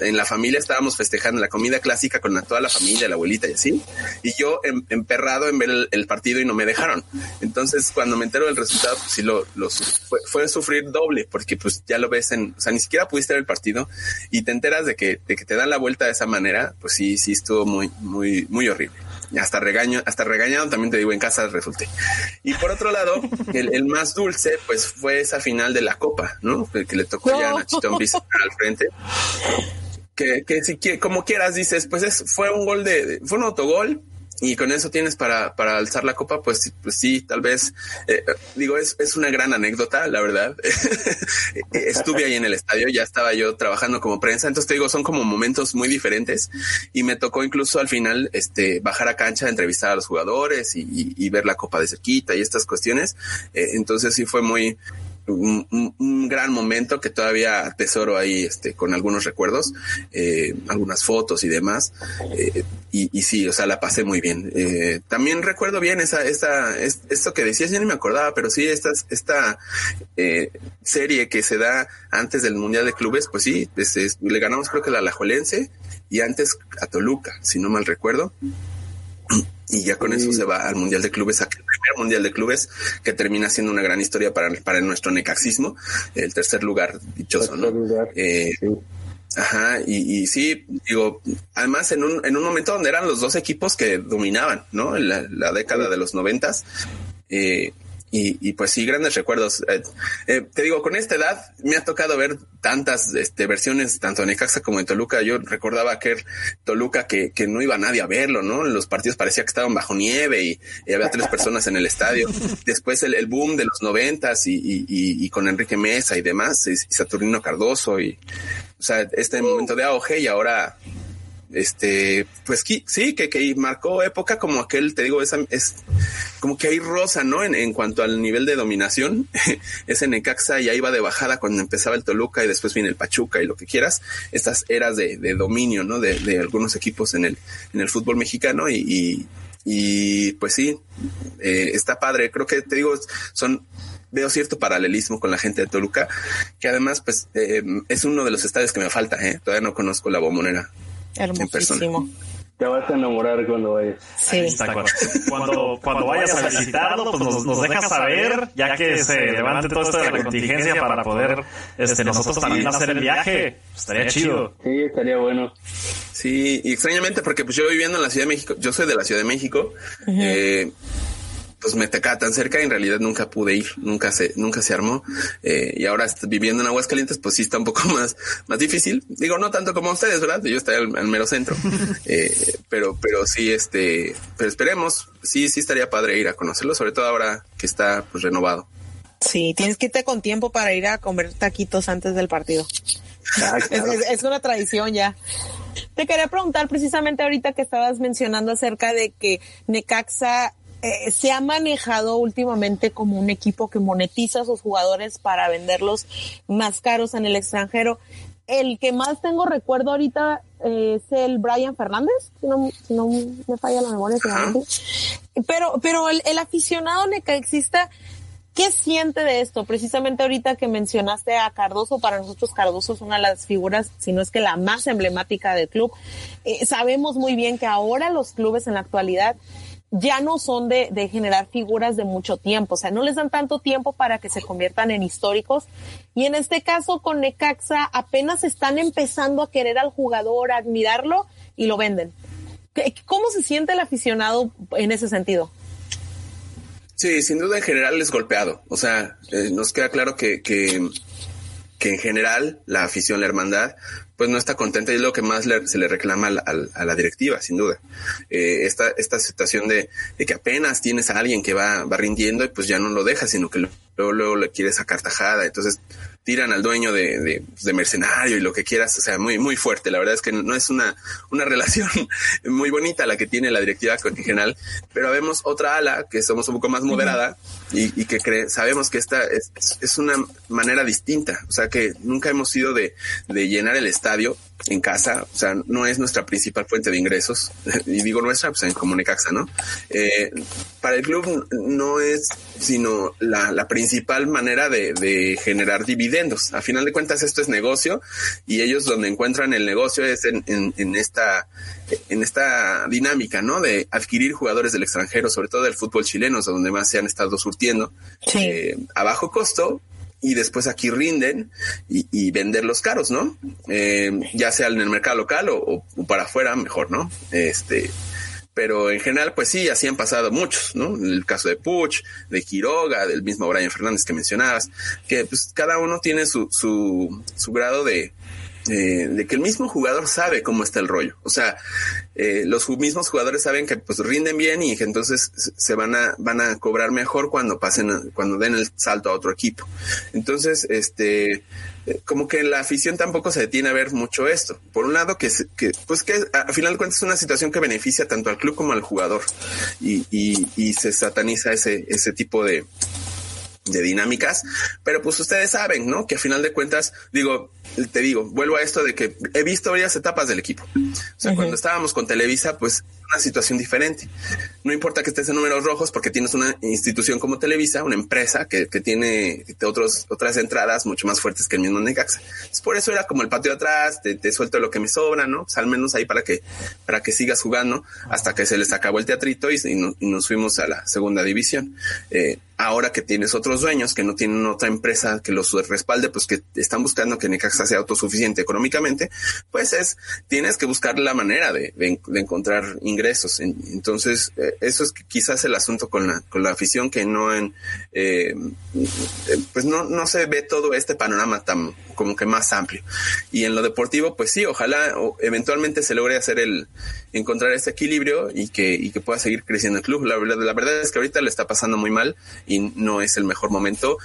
en la familia estábamos festejando la comida clásica con la, toda la familia, la abuelita y así. Y yo em, emperrado en ver el, el partido y no me dejaron. Entonces, cuando me entero del resultado, pues sí lo, lo fue, fue sufrir doble, porque pues ya lo ves en, o sea, ni siquiera pudiste ver el partido y te enteras de que, de que te dan la vuelta de esa manera. Pues sí, sí estuvo muy, muy, muy horrible. Hasta regaño, hasta regañado también, te digo, en casa resulté. Y por otro lado, el, el más dulce, pues fue esa final de la Copa, ¿no? El que le tocó no. ya a Nachito Ambriz al frente. Que, que si que, como quieras dices, pues es, fue un gol de, fue un autogol. Y con eso tienes para, para alzar la copa, pues, pues sí, tal vez, eh, digo, es, es una gran anécdota, la verdad. Estuve ahí en el estadio, ya estaba yo trabajando como prensa, entonces te digo, son como momentos muy diferentes y me tocó incluso al final este bajar a cancha, entrevistar a los jugadores y, y, y ver la copa de cerquita y estas cuestiones. Eh, entonces sí fue muy... Un, un, un gran momento que todavía atesoro ahí, este, con algunos recuerdos, eh, algunas fotos y demás. Eh, y, y sí, o sea, la pasé muy bien. Eh, también recuerdo bien esa, esta, es, esto que decías, yo ni me acordaba, pero sí, esta, esta eh, serie que se da antes del Mundial de Clubes, pues sí, es, es, le ganamos creo que al Alajuelense y antes a Toluca, si no mal recuerdo. Y ya con eso se va al Mundial de Clubes, al primer Mundial de Clubes, que termina siendo una gran historia para, para nuestro necaxismo, el tercer lugar dichoso, ¿no? Lugar, eh, sí. Ajá, y, y sí, digo, además en un, en un momento donde eran los dos equipos que dominaban, ¿no? La, la década de los noventas, eh, Y, y pues sí, grandes recuerdos. Eh, eh, te digo, con esta edad me ha tocado ver tantas este, versiones, tanto de Necaxa como de Toluca. Yo recordaba aquel Toluca que, que no iba nadie a verlo, ¿no? Los partidos parecía que estaban bajo nieve y, y había tres personas en el estadio. Después el, el boom de los noventas y, y, y, y con Enrique Mesa y demás, y, y Saturnino Cardoso. Y, o sea, este momento de auge y ahora... Este, pues sí, que, que marcó época como aquel, te digo, es, es como que ahí rosa, ¿no? En, en cuanto al nivel de dominación, ese Necaxa ya iba de bajada cuando empezaba el Toluca y después viene el Pachuca y lo que quieras, estas eras de, de dominio, ¿no? De, de algunos equipos en el, en el fútbol mexicano y, y, y pues sí, eh, está padre. Creo que te digo, son... Veo cierto paralelismo con la gente de Toluca, que además, pues, eh, es uno de los estadios que me falta, ¿eh? Todavía no conozco la Bombonera. Hermosísimo. Te vas a enamorar cuando vayas. Sí. Cuando, cuando, cuando vayas a visitarlo, pues nos, nos dejas saber, ya que se levante todo esto de la contingencia para poder este, nosotros también hacer el viaje. Estaría chido. Sí, estaría bueno. Sí, y extrañamente, porque pues yo viviendo en la Ciudad de México, yo soy de la Ciudad de México, uh-huh. eh, pues me tocaba tan cerca y en realidad nunca pude ir, nunca se, nunca se armó. Eh, y ahora viviendo en Aguascalientes, pues sí está un poco más, más difícil. Digo, no tanto como ustedes, ¿verdad? Yo estoy al, al mero centro. Eh, pero, pero sí, este, pero esperemos. Sí, sí estaría padre ir a conocerlo, sobre todo ahora que está pues renovado. Sí, tienes que irte con tiempo para ir a comer taquitos antes del partido. Ah, claro. es, es, es una tradición ya. Te quería preguntar precisamente ahorita que estabas mencionando acerca de que Necaxa Eh, se ha manejado últimamente como un equipo que monetiza a sus jugadores para venderlos más caros en el extranjero. El que más tengo recuerdo ahorita eh, es el Brian Fernández, si no, si no me falla la memoria. Pero, pero el, el aficionado necaxista, ¿qué siente de esto? Precisamente ahorita que mencionaste a Cardoso, para nosotros Cardoso es una de las figuras, si no es que la más emblemática del club. Eh, sabemos muy bien que ahora los clubes en la actualidad ya no son de, de generar figuras de mucho tiempo, o sea, no les dan tanto tiempo para que se conviertan en históricos, y en este caso con Necaxa apenas están empezando a querer al jugador, a admirarlo, y lo venden. ¿Cómo se siente el aficionado en ese sentido? Sí, sin duda en general es golpeado, o sea, eh, nos queda claro que, que que en general la afición, la hermandad, pues no está contenta, y es lo que más le, se le reclama a, a, a la directiva, sin duda. Eh, esta, esta situación de, de que apenas tienes a alguien que va, va rindiendo y pues ya no lo dejas, sino que luego, luego le quieres sacar tajada, entonces tiran al dueño de, de, de mercenario y lo que quieras, o sea, muy, muy fuerte. La verdad es que no es una, una relación muy bonita la que tiene la directiva con en general, pero vemos otra ala que somos un poco más moderada y, y que cre- sabemos que esta es, es una manera distinta, o sea, que nunca hemos sido de, de llenar el estadio en casa, o sea, no es nuestra principal fuente de ingresos, y digo nuestra, pues en como Necaxa, ¿no? Eh, para el club no es sino la, la principal manera de, de generar dividendos. A final de cuentas, esto es negocio, y ellos donde encuentran el negocio es en, en, en esta en esta dinámica, ¿no? De adquirir jugadores del extranjero, sobre todo del fútbol chileno, donde más se han estado surtiendo, sí, eh, a bajo costo, y después aquí rinden y, y venderlos caros, ¿no? Eh, ya sea en el mercado local o, o, o para afuera, mejor, ¿no? Este, pero en general, pues sí, así han pasado muchos, ¿no? El caso de Puch, de Quiroga, del mismo Brian Fernández que mencionabas, que pues cada uno tiene su, su, su grado de, eh, de que el mismo jugador sabe cómo está el rollo. O sea, eh, los mismos jugadores saben que pues rinden bien y que entonces se van a van a cobrar mejor cuando pasen, cuando den el salto a otro equipo. Entonces, este, como que la afición tampoco se detiene a ver mucho esto. Por un lado, que, que pues que a final de cuentas es una situación que beneficia tanto al club como al jugador, y, y, y se sataniza ese, ese tipo de, de dinámicas, pero pues ustedes saben, ¿no? Que a final de cuentas, digo, te digo, vuelvo a esto de que he visto varias etapas del equipo. O sea, uh-huh. Cuando estábamos con Televisa, pues una situación diferente. No importa que estés en números rojos porque tienes una institución como Televisa, una empresa que, que tiene otros, otras entradas mucho más fuertes que el mismo Necaxa. Entonces, por eso era como el patio de atrás, te, te suelto lo que me sobra, ¿no? Pues al menos ahí para que, para que sigas jugando hasta que se les acabó el teatrito y, y, no, y nos fuimos a la segunda división. Eh, ahora que tienes otros dueños que no tienen otra empresa que los respalde, pues que están buscando que Necaxa sea autosuficiente económicamente, pues es, tienes que buscar la manera de, de, de encontrar ingresos. Entonces, eh, eso es quizás el asunto con la, con la afición, que no en, eh, pues no, no se ve todo este panorama tan como que más amplio. Y en lo deportivo, pues sí, ojalá o eventualmente se logre hacer el, encontrar este equilibrio y que, y que pueda seguir creciendo el club. La verdad, la verdad es que ahorita le está pasando muy mal y no es el mejor momento.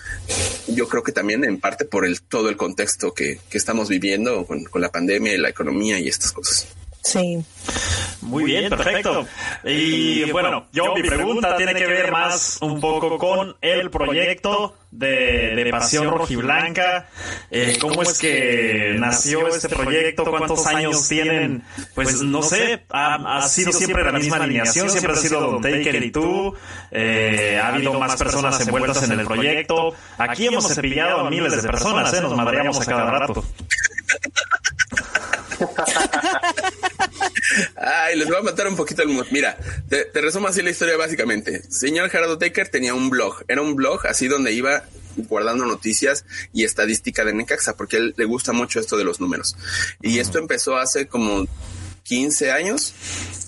Yo creo que también en parte por el todo el contexto que, que estamos viviendo con, con la pandemia y la economía y estas cosas. Sí. Muy bien, perfecto. Y, y bueno, yo mi pregunta tiene que ver más un poco con el proyecto de, de Pasión Rojiblanca. Eh, ¿Cómo es que nació este proyecto? ¿Cuántos años tienen? Pues no sé, ha, ha sido siempre la misma alineación, siempre ha sido Don Taker y tú. Eh, ha habido más personas envueltas en el proyecto. Aquí hemos cepillado a miles de personas, ¿eh? Nos madreamos a cada rato. Ay, les voy a matar un poquito el mood. Mira, te, te resumo así la historia básicamente. Señor Gerardo Taker tenía un blog. Era un blog así donde iba guardando noticias y estadística de Necaxa, porque a él le gusta mucho esto de los números. Y esto empezó hace como quince años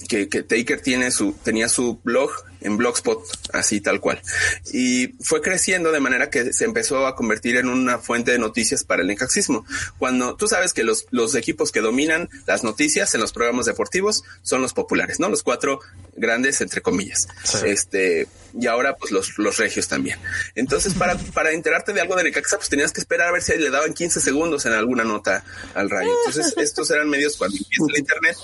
que, que Taker tiene su, tenía su blog en Blogspot, así tal cual. Y fue creciendo de manera que se empezó a convertir en una fuente de noticias para el necaxismo. Cuando tú sabes que los, los equipos que dominan las noticias en los programas deportivos son los populares, ¿no? Los cuatro grandes, entre comillas. Sí. Este, y ahora pues los, los regios también. Entonces, para, para enterarte de algo de Necaxa, pues tenías que esperar a ver si le daban quince segundos en alguna nota al rayo. Entonces, estos eran medios, cuando empieza el internet,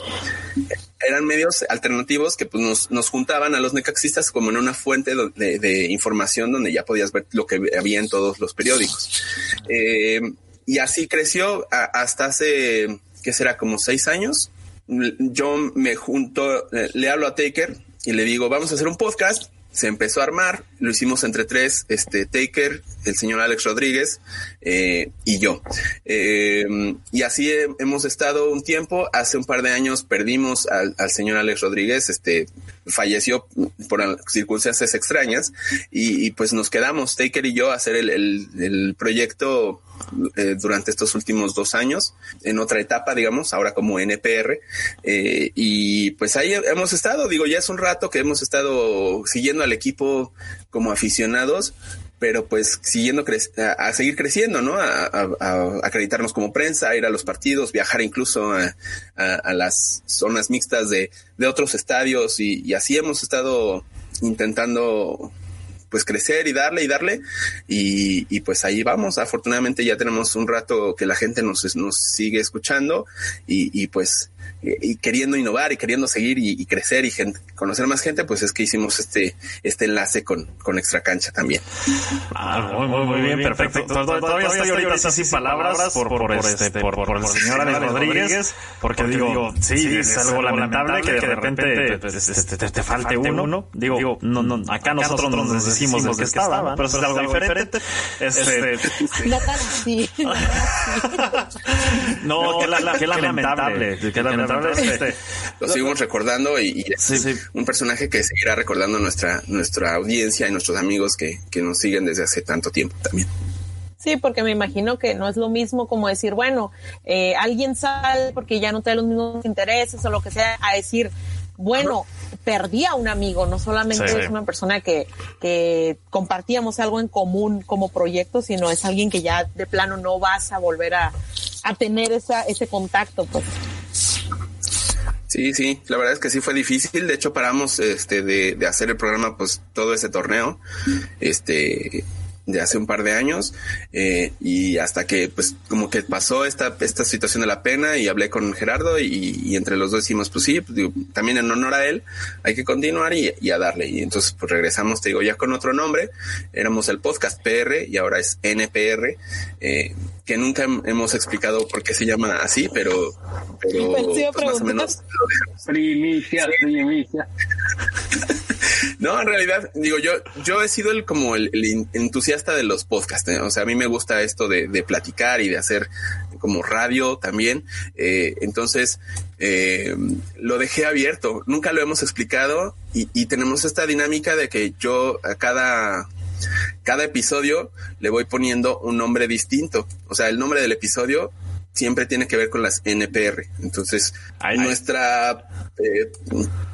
eran medios alternativos que pues nos, nos juntaban a los necaxistas como en una fuente de, de información donde ya podías ver lo que había en todos los periódicos. Eh, y así creció a, hasta hace, ¿qué será? Como seis años. Yo me junto, le hablo a Taker y le digo, vamos a hacer un podcast. Se empezó a armar, lo hicimos entre tres, este Taker, el señor Alex Rodríguez eh, y yo. Eh, y así he, hemos estado un tiempo. Hace un par de años perdimos al, al señor Alex Rodríguez, este falleció por circunstancias extrañas y, y pues nos quedamos Taker y yo a hacer el, el, el proyecto eh, durante estos últimos dos años en otra etapa, digamos, ahora como N P R. Eh, y pues ahí hemos estado, digo, ya es un rato que hemos estado siguiendo al equipo como aficionados, pero pues siguiendo cre- a, a seguir creciendo, ¿no? A, a, a acreditarnos como prensa, a ir a los partidos, viajar incluso a, a, a las zonas mixtas de, de otros estadios y, y así hemos estado intentando pues crecer y darle y darle y, y pues ahí vamos. Afortunadamente ya tenemos un rato que la gente nos, nos sigue escuchando y, y pues y, y queriendo innovar y queriendo seguir y, y crecer y gente, conocer más gente, pues es que hicimos este este enlace con, con Extracancha también. Ah, muy, muy, muy bien, perfecto. Todavía estoy ahorita sin palabras por por este por el señor Alex Rodríguez, porque digo, sí, es algo lamentable que de repente te falte uno. Digo, no, no, acá nosotros nos decimos de que estaba, pero es algo diferente. Este no tan así. No, qué lamentable, qué lamentable. Lo seguimos recordando y un personaje que seguirá recordando nuestra nuestra audiencia y nuestros amigos que, que nos siguen desde hace tanto tiempo también. Sí, porque me imagino que no es lo mismo como decir, bueno, eh, alguien sale porque ya no trae los mismos intereses o lo que sea, a decir, bueno, perdí a un amigo, no solamente sí, es una persona que, que compartíamos algo en común como proyecto, sino es alguien que ya de plano no vas a volver a, a tener esa ese contacto, pues. Sí, sí, la verdad es que sí fue difícil. De hecho, paramos este, de, de hacer el programa, pues todo ese torneo, este, de hace un par de años, eh, y hasta que, pues, como que pasó esta esta situación de la pena y hablé con Gerardo y, y entre los dos decimos, pues sí, pues, digo, también en honor a él, hay que continuar y, y a darle. Y entonces, pues regresamos, te digo, ya con otro nombre. Éramos el podcast P R y ahora es N P R, eh, que nunca hemos explicado por qué se llama así, pero, pero pues, más o menos. Primicia, sí. primicia. No, en realidad, digo, yo yo he sido el como el, el entusiasta de los podcasts, ¿eh? O sea, a mí me gusta esto de, de platicar y de hacer como radio también, eh, entonces eh, lo dejé abierto, nunca lo hemos explicado y, y tenemos esta dinámica de que yo a cada... cada episodio le voy poniendo un nombre distinto, o sea, el nombre del episodio siempre tiene que ver con las N P R, entonces Ay, nuestra eh,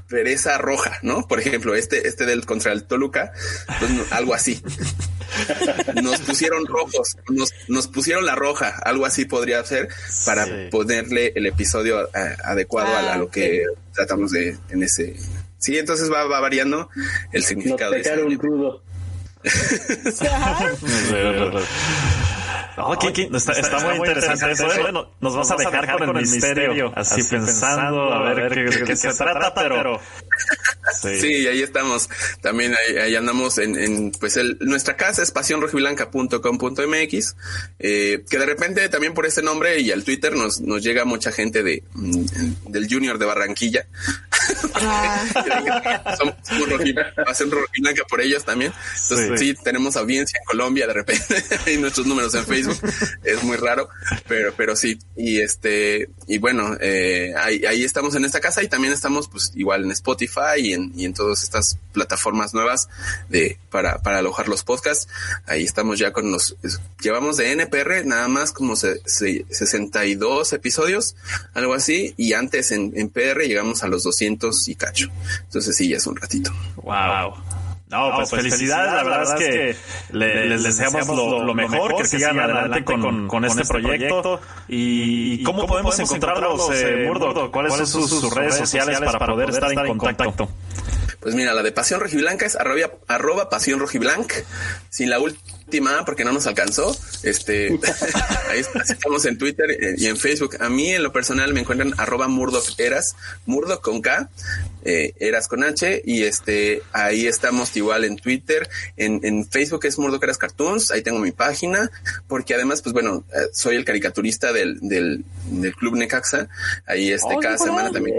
pereza roja, ¿no? Por ejemplo, este este del contra el Toluca, pues, algo así. Nos pusieron rojos, nos, nos pusieron la roja, algo así podría ser para sí. ponerle el episodio a, a, adecuado ah, a, a lo que sí. tratamos de en ese. Sí, entonces va, va variando el significado. Nos pecaron rudo. Oh, ¿qué, qué? Está, está, está muy interesante, interesante eso. Bueno, nos vas, nos vas a dejar, dejar con, con el misterio, misterio así, así pensando, pensando a ver qué, qué, qué, qué se, se trata, pero sí. sí, ahí estamos. También ahí, ahí andamos en, en pues el, nuestra casa es pasión rojiblanca punto com punto m x, eh, que de repente también por ese nombre y al Twitter nos nos llega mucha gente de del Junior de Barranquilla. Ah. Somos Pasión Rojiblanca por ellos también. Entonces sí. sí, tenemos audiencia en Colombia de repente y nuestros números en Facebook. Es muy raro, pero pero sí. Y este y bueno, eh, ahí, ahí estamos en esta casa y también estamos pues igual en Spotify y en, y en todas estas plataformas nuevas de para para alojar los podcasts. Ahí estamos ya con los llevamos de N P R nada más como se, se, sesenta y dos episodios, algo así, y antes en, en P R llegamos a los doscientos y cacho. Entonces sí, ya es un ratito. Wow. No, pues, pues felicidades, la verdad es que, es que le, les deseamos lo, lo mejor, que, que sigan adelante con, con, con este proyecto. ¿Y, y cómo, cómo podemos encontrarlos, eh, Murdok? ¿Cuáles son sus, sus redes sociales para poder estar en contacto? contacto? Pues mira, la de Pasión Rojiblanca es arroba, arroba Pasión Rojiblanca, sin la última porque no nos alcanzó. Este, ahí estamos en Twitter y en Facebook. A mí, en lo personal, me encuentran arroba Murdok Heras, Murdok con K. Eh, Heras con H y este ahí estamos igual en Twitter, en, en Facebook es Murdok Heras Cartoons, ahí tengo mi página, porque además pues bueno, eh, soy el caricaturista del, del, del Club Necaxa, ahí este oh, cada semana bien. también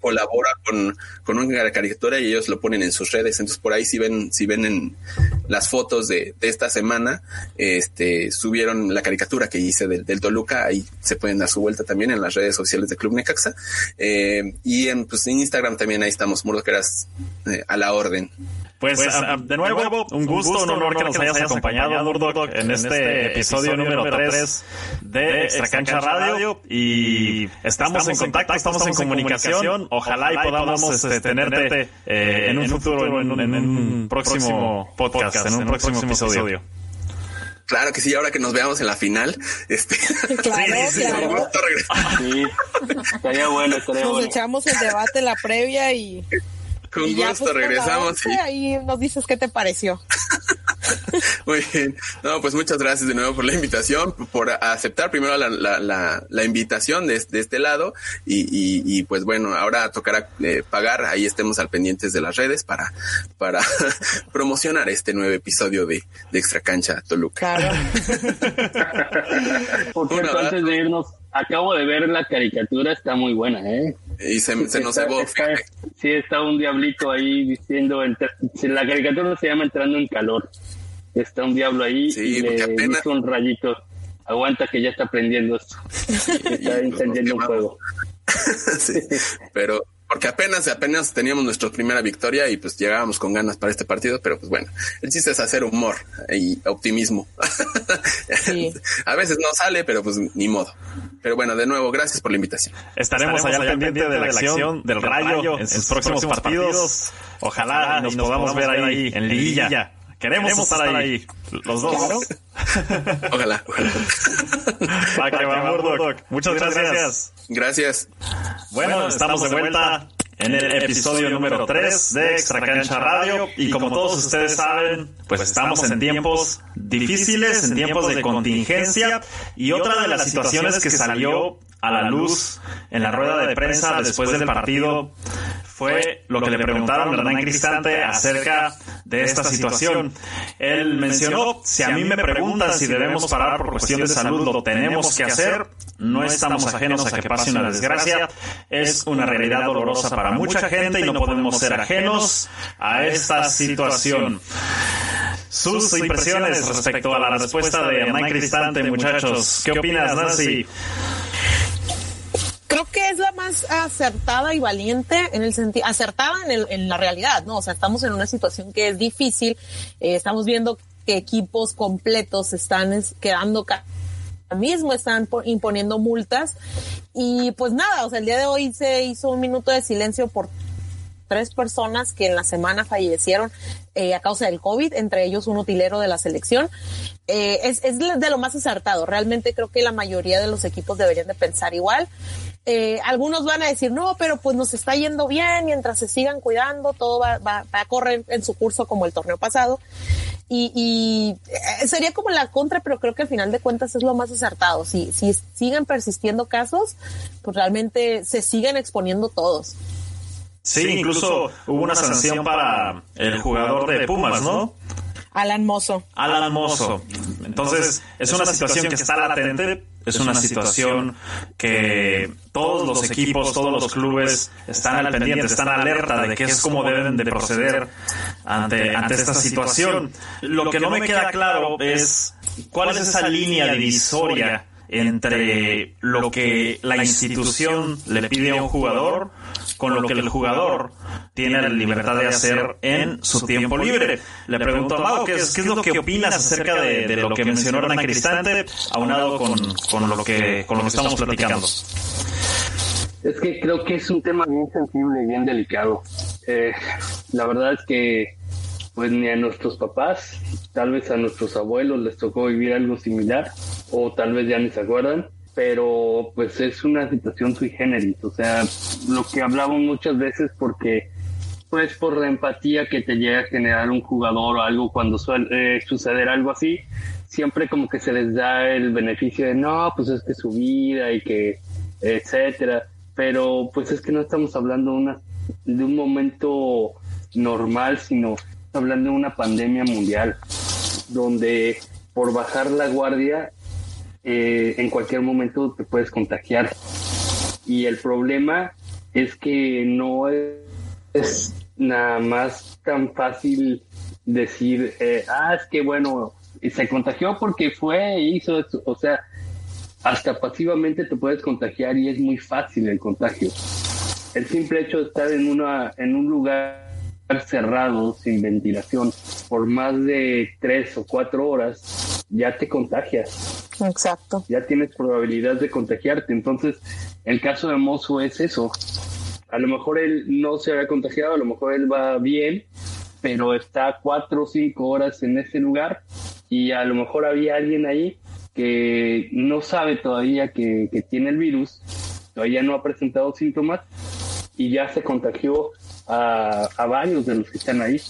colabora con, con una caricatura y ellos lo ponen en sus redes, entonces por ahí si ven, si ven en las fotos de, de esta semana, este subieron la caricatura que hice del, del Toluca, ahí se pueden dar su vuelta también en las redes sociales de Club Necaxa, eh, y en, pues, en Instagram también ahí estamos, Murdok Heras eh, a la orden. Pues, pues a, de, nuevo, de nuevo, un gusto, un gusto, un honor que nos hayas, hayas acompañado, Murdok, en este episodio número tres de Extracancha Radio. Y estamos, estamos en contacto, estamos en comunicación. Ojalá y podamos este, tenerte eh, en un futuro, en un, en un próximo podcast, en un próximo episodio. Claro que sí, ahora que nos veamos en la final, este claro, sí, sí, claro. Sí, estaría bueno, estaría nos bueno. Echamos el debate, la previa y con y gusto ya, pues, regresamos y ahí nos dices qué te pareció. Muy bien, no, pues muchas gracias de nuevo por la invitación, por aceptar primero la, la, la, la invitación de, de este lado y, y, y pues bueno, ahora tocará eh, pagar, ahí estemos al pendientes de las redes para, para promocionar este nuevo episodio de, de Extracancha Toluca. Claro. Por cierto, antes de irnos, acabo de ver la caricatura, está muy buena, ¿eh? Y se, se nos cebó. Sí, está un diablito ahí diciendo, entra, la caricatura se llama Entrando en Calor. Está un diablo ahí, sí, y le apenas hizo un rayito. Aguanta que ya está prendiendo esto. Está encendiendo un fuego. Sí, pero porque apenas, apenas teníamos nuestra primera victoria y pues llegábamos con ganas para este partido, pero pues bueno, el chiste es hacer humor y optimismo. Sí. A veces no sale, pero pues ni modo. Pero bueno, de nuevo, gracias por la invitación. Estaremos, Estaremos allá al pendiente, pendiente de, la de la acción del Rayo en sus próximos, próximos partidos. Ojalá, Ojalá nos, nos podamos, podamos ver ahí en liguilla. En liguilla. Queremos, Queremos estar, estar ahí. ahí, los dos. Claro. Ojalá. ojalá. Va que va, Murdok. Muchas gracias. Gracias. Bueno, bueno estamos, estamos de vuelta en el episodio número tres de Extracancha Radio. Y como todos ustedes saben, pues estamos en tiempos difíciles, en tiempos de contingencia. Y otra de las situaciones que salió a la luz en la rueda de prensa después del partido fue lo que le preguntaron a Hernán Cristante acerca de esta situación. Él mencionó, si a mí me preguntan si debemos parar por cuestión de salud, lo tenemos que hacer, no estamos ajenos a que pase una desgracia, es una realidad dolorosa para mucha gente y no podemos ser ajenos a esta situación. Sus impresiones respecto a la respuesta de Hernán Cristante, muchachos, ¿qué opinas, Nancy? Creo que es la más acertada y valiente en el sentido, acertada en, el, en la realidad, ¿no? O sea, estamos en una situación que es difícil, eh, estamos viendo que equipos completos están es quedando ca- mismo están imponiendo multas y pues nada, o sea, el día de hoy se hizo un minuto de silencio por tres personas que en la semana fallecieron eh, a causa del COVID, entre ellos un utilero de la selección. Eh, es, es de lo más acertado. Realmente creo que la mayoría de los equipos deberían de pensar igual. Eh, algunos van a decir, no, pero pues nos está yendo bien, mientras se sigan cuidando, todo va, va, va a correr en su curso como el torneo pasado. Y, y sería como la contra, pero creo que al final de cuentas es lo más acertado. Si, si siguen persistiendo casos, pues realmente se siguen exponiendo todos. Sí, incluso hubo una sanción para el jugador de Pumas, ¿no? Alan Mozo. Alan Mozo. Entonces, es una situación que está latente, es una situación que todos los equipos, todos los clubes están al pendiente, están alerta de que es como deben de proceder ante, ante esta situación. Lo que no me queda claro es cuál es esa línea divisoria entre lo que la institución le pide a un jugador con lo que el jugador tiene la libertad de hacer en su tiempo libre. Le pregunto a Mau, ¿qué es, qué es lo que opinas acerca de, de lo que mencionó Hernán Cristante, aunado con, con, lo que, con lo que estamos platicando? Es que creo que es un tema bien sensible y bien delicado. Eh, la verdad es que pues ni a nuestros papás, tal vez a nuestros abuelos les tocó vivir algo similar, o tal vez ya ni se acuerdan, pero pues es una situación sui generis, o sea, lo que hablamos muchas veces porque, pues por la empatía que te llega a generar un jugador o algo cuando suele eh, suceder algo así, siempre como que se les da el beneficio de no, pues es que su vida y que etcétera, pero pues es que no estamos hablando una, de un momento normal, sino hablando de una pandemia mundial, donde por bajar la guardia eh, en cualquier momento te puedes contagiar. Y el problema es que no es, es nada más tan fácil decir, eh, ah, es que bueno, se contagió porque fue, hizo esto. O sea, hasta pasivamente te puedes contagiar y es muy fácil el contagio. El simple hecho de estar en, una, en un lugar cerrado, sin ventilación, por más de tres o cuatro horas, ya te contagias. Exacto. Ya tienes probabilidad de contagiarte. Entonces, el caso de Mozo es eso. A lo mejor él no se había contagiado, a lo mejor él va bien, pero está cuatro o cinco horas en ese lugar y a lo mejor había alguien ahí que no sabe todavía que, que tiene el virus, todavía no ha presentado síntomas y ya se contagió a, a varios de los que están ahí.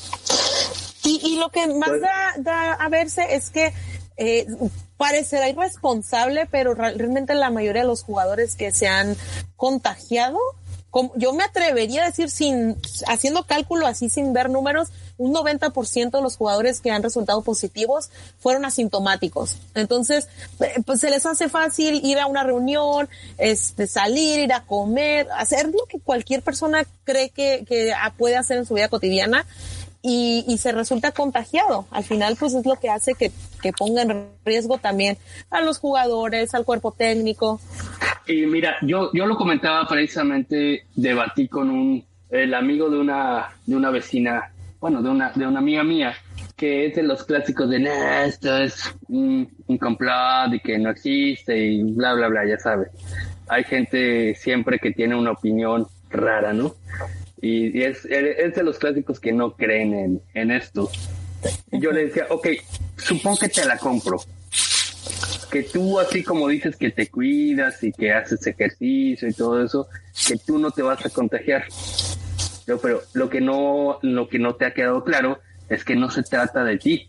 Y, y lo que más pues, da, da a verse es que eh, parecerá irresponsable, pero realmente la mayoría de los jugadores que se han contagiado, como, yo me atrevería a decir, sin haciendo cálculo así, sin ver números, un noventa por ciento de los jugadores que han resultado positivos fueron asintomáticos. Entonces, pues se les hace fácil ir a una reunión, este, salir, ir a comer, hacer lo que cualquier persona cree que, que puede hacer en su vida cotidiana y, y se resulta contagiado. Al final, pues es lo que hace que, que ponga en riesgo también a los jugadores, al cuerpo técnico. Y mira, yo yo lo comentaba precisamente, debatí con un el amigo de una de una vecina, bueno, de una de una amiga mía, que es de los clásicos de nah, esto es un, un complot y que no existe y bla bla bla, ya sabes. Hay gente siempre que tiene una opinión rara, ¿no? Y, y es, es de los clásicos que no creen en, en esto. Y yo le decía, okay, supongo que te la compro. Que tú, así como dices que te cuidas y que haces ejercicio y todo eso, que tú no te vas a contagiar. Yo, pero lo que no, lo que no te ha quedado claro es que no se trata de ti.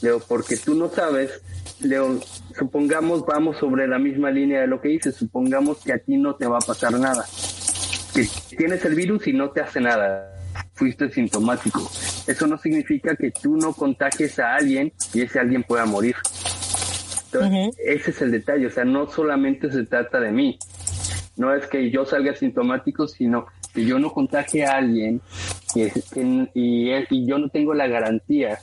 Leo, porque tú no sabes, Leo, supongamos, vamos sobre la misma línea de lo que dices, supongamos que a ti no te va a pasar nada. Que tienes el virus y no te hace nada. Fuiste sintomático. Eso no significa que tú no contagies a alguien y ese alguien pueda morir. Entonces, uh-huh. Ese es el detalle, o sea, no solamente se trata de mí, no es que yo salga asintomático, sino que yo no contagie a alguien que, que, y, y yo no tengo la garantía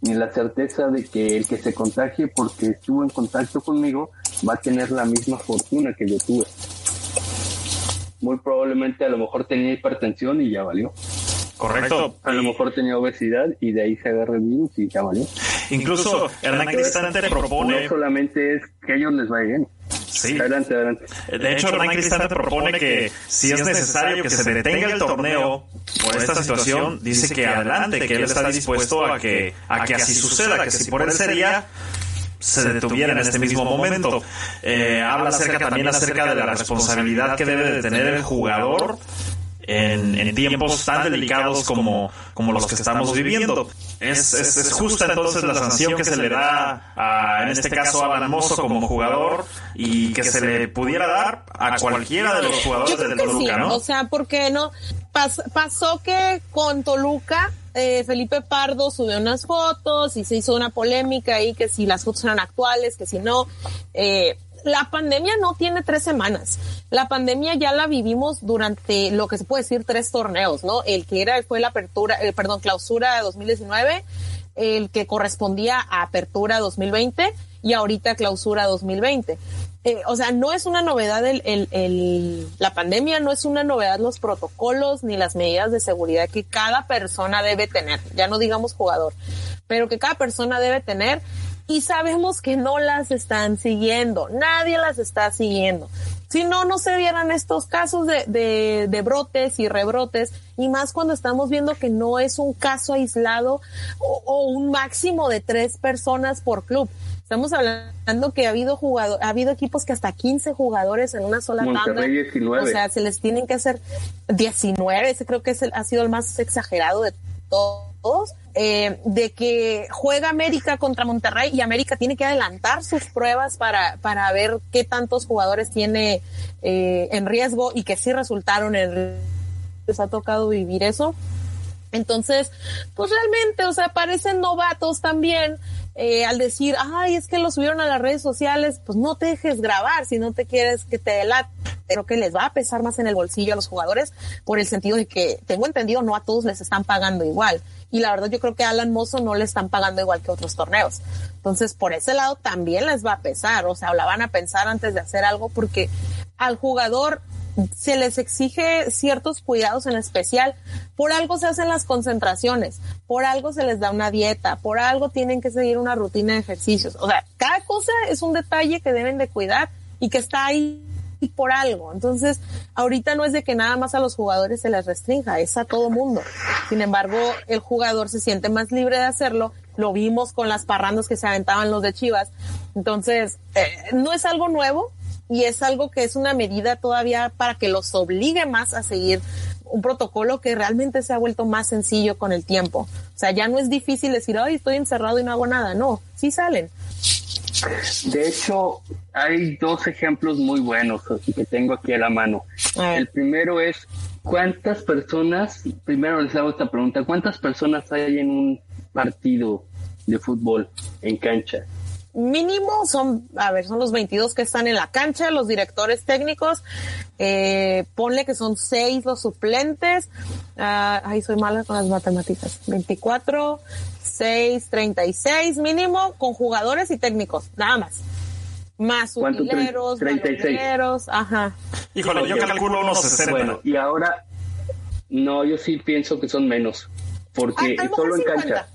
ni la certeza de que el que se contagie porque estuvo en contacto conmigo va a tener la misma fortuna que yo tuve. Muy probablemente a lo mejor tenía hipertensión y ya valió. Correcto. A lo mejor tenía obesidad y de ahí se agarra el virus y ya valió. Incluso Hernán Cristante propone... No solamente es que a ellos les vaya bien. Sí. Adelante, adelante. De hecho, Hernán Cristante propone que si es necesario que se detenga el torneo por esta situación, dice que adelante, que él está dispuesto a que, a que así suceda, que si por él sería... se detuviera en este mismo momento. Eh, habla acerca también acerca de la responsabilidad que debe de tener el jugador En, en tiempos tan delicados como, como los que estamos viviendo. Es, es, es justa entonces la sanción que se le da a, en este caso, a Alan Mozo como jugador y que se le pudiera dar a cualquiera de los jugadores de Toluca, sí, ¿no? O sea, porque no Pas, pasó que con Toluca eh, Felipe Pardo subió unas fotos y se hizo una polémica ahí que si las fotos eran actuales, que si no. eh La pandemia no tiene tres semanas. La pandemia ya la vivimos durante lo que se puede decir tres torneos, ¿no? El que era fue la apertura, eh, perdón, clausura de dos mil diecinueve, el que correspondía a apertura dos mil veinte y ahorita clausura dos mil veinte. Eh, o sea, no es una novedad el, el, el, la pandemia, no es una novedad los protocolos ni las medidas de seguridad que cada persona debe tener. Ya no digamos jugador, pero que cada persona debe tener. Y sabemos que no las están siguiendo, nadie las está siguiendo. Si no, no se vieran estos casos de, de, de brotes y rebrotes, y más cuando estamos viendo que no es un caso aislado o, o un máximo de tres personas por club. Estamos hablando que ha habido jugador, ha habido equipos que hasta quince jugadores en una sola Monterrey tanda. diecinueve. O sea, se les tienen que hacer diecinueve, ese creo que es el, ha sido el más exagerado de todos. Eh, de que juega América contra Monterrey y América tiene que adelantar sus pruebas para, para ver qué tantos jugadores tiene eh, en riesgo y que sí resultaron en riesgo. Les ha tocado vivir eso. Entonces, pues realmente, o sea, parecen novatos también eh, al decir, ay, es que lo subieron a las redes sociales. Pues no te dejes grabar si no te quieres que te delate. Creo que les va a pesar más en el bolsillo a los jugadores por el sentido de que, tengo entendido, no a todos les están pagando igual. Y la verdad yo creo que a Alan Mozo no le están pagando igual que otros torneos. Entonces, por ese lado también les va a pesar. O sea, la van a pensar antes de hacer algo porque al jugador se les exige ciertos cuidados en especial, por algo se hacen las concentraciones, por algo se les da una dieta, por algo tienen que seguir una rutina de ejercicios, o sea, cada cosa es un detalle que deben de cuidar y que está ahí y por algo. Entonces, ahorita no es de que nada más a los jugadores se les restrinja, es a todo mundo. Sin embargo, el jugador se siente más libre de hacerlo, lo vimos con las parrandas que se aventaban los de Chivas. Entonces, eh, no es algo nuevo y es algo que es una medida todavía para que los obligue más a seguir un protocolo que realmente se ha vuelto más sencillo con el tiempo. O sea, ya no es difícil decir, ay, estoy encerrado y no hago nada. No, sí salen. De hecho, hay dos ejemplos muy buenos que tengo aquí a la mano. El primero es, ¿cuántas personas, primero les hago esta pregunta, ¿cuántas personas hay en un partido de fútbol en cancha? Mínimo son, a ver, son los veintidós que están en la cancha, los directores técnicos, eh, ponle que son seis los suplentes, uh, ay, soy mala con las matemáticas, veinticuatro, seis, treinta y seis mínimo, con jugadores y técnicos, nada más. Más utileros, baloneros, ajá. Híjole, yo, yo calculo unos sesenta. Bueno, y ahora, no, yo sí pienso que son menos, porque a, a solo en cincuenta. Cancha.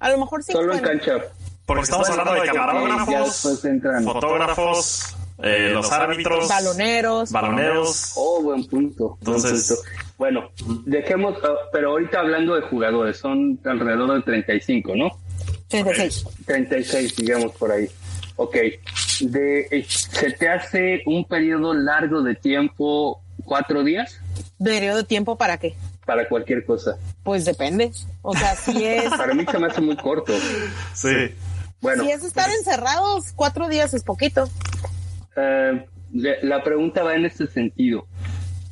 A lo mejor sí. Solo en cancha. Porque estamos hablando de camarógrafos, fotógrafos, eh, los árbitros, baloneros, baloneros. Oh, buen punto. Entonces, buen punto. Bueno, dejemos, pero ahorita hablando de jugadores, son alrededor de treinta y cinco, ¿no? treinta y seis. treinta y seis, digamos por ahí. Ok, de, ¿se te hace un periodo largo de tiempo, cuatro días? ¿Periodo de tiempo para qué? Para cualquier cosa. Pues depende, o sea, si es... Para mí se me hace muy corto. Sí. Bueno, si es estar pues, encerrados, cuatro días es poquito. Eh, la pregunta va en este sentido.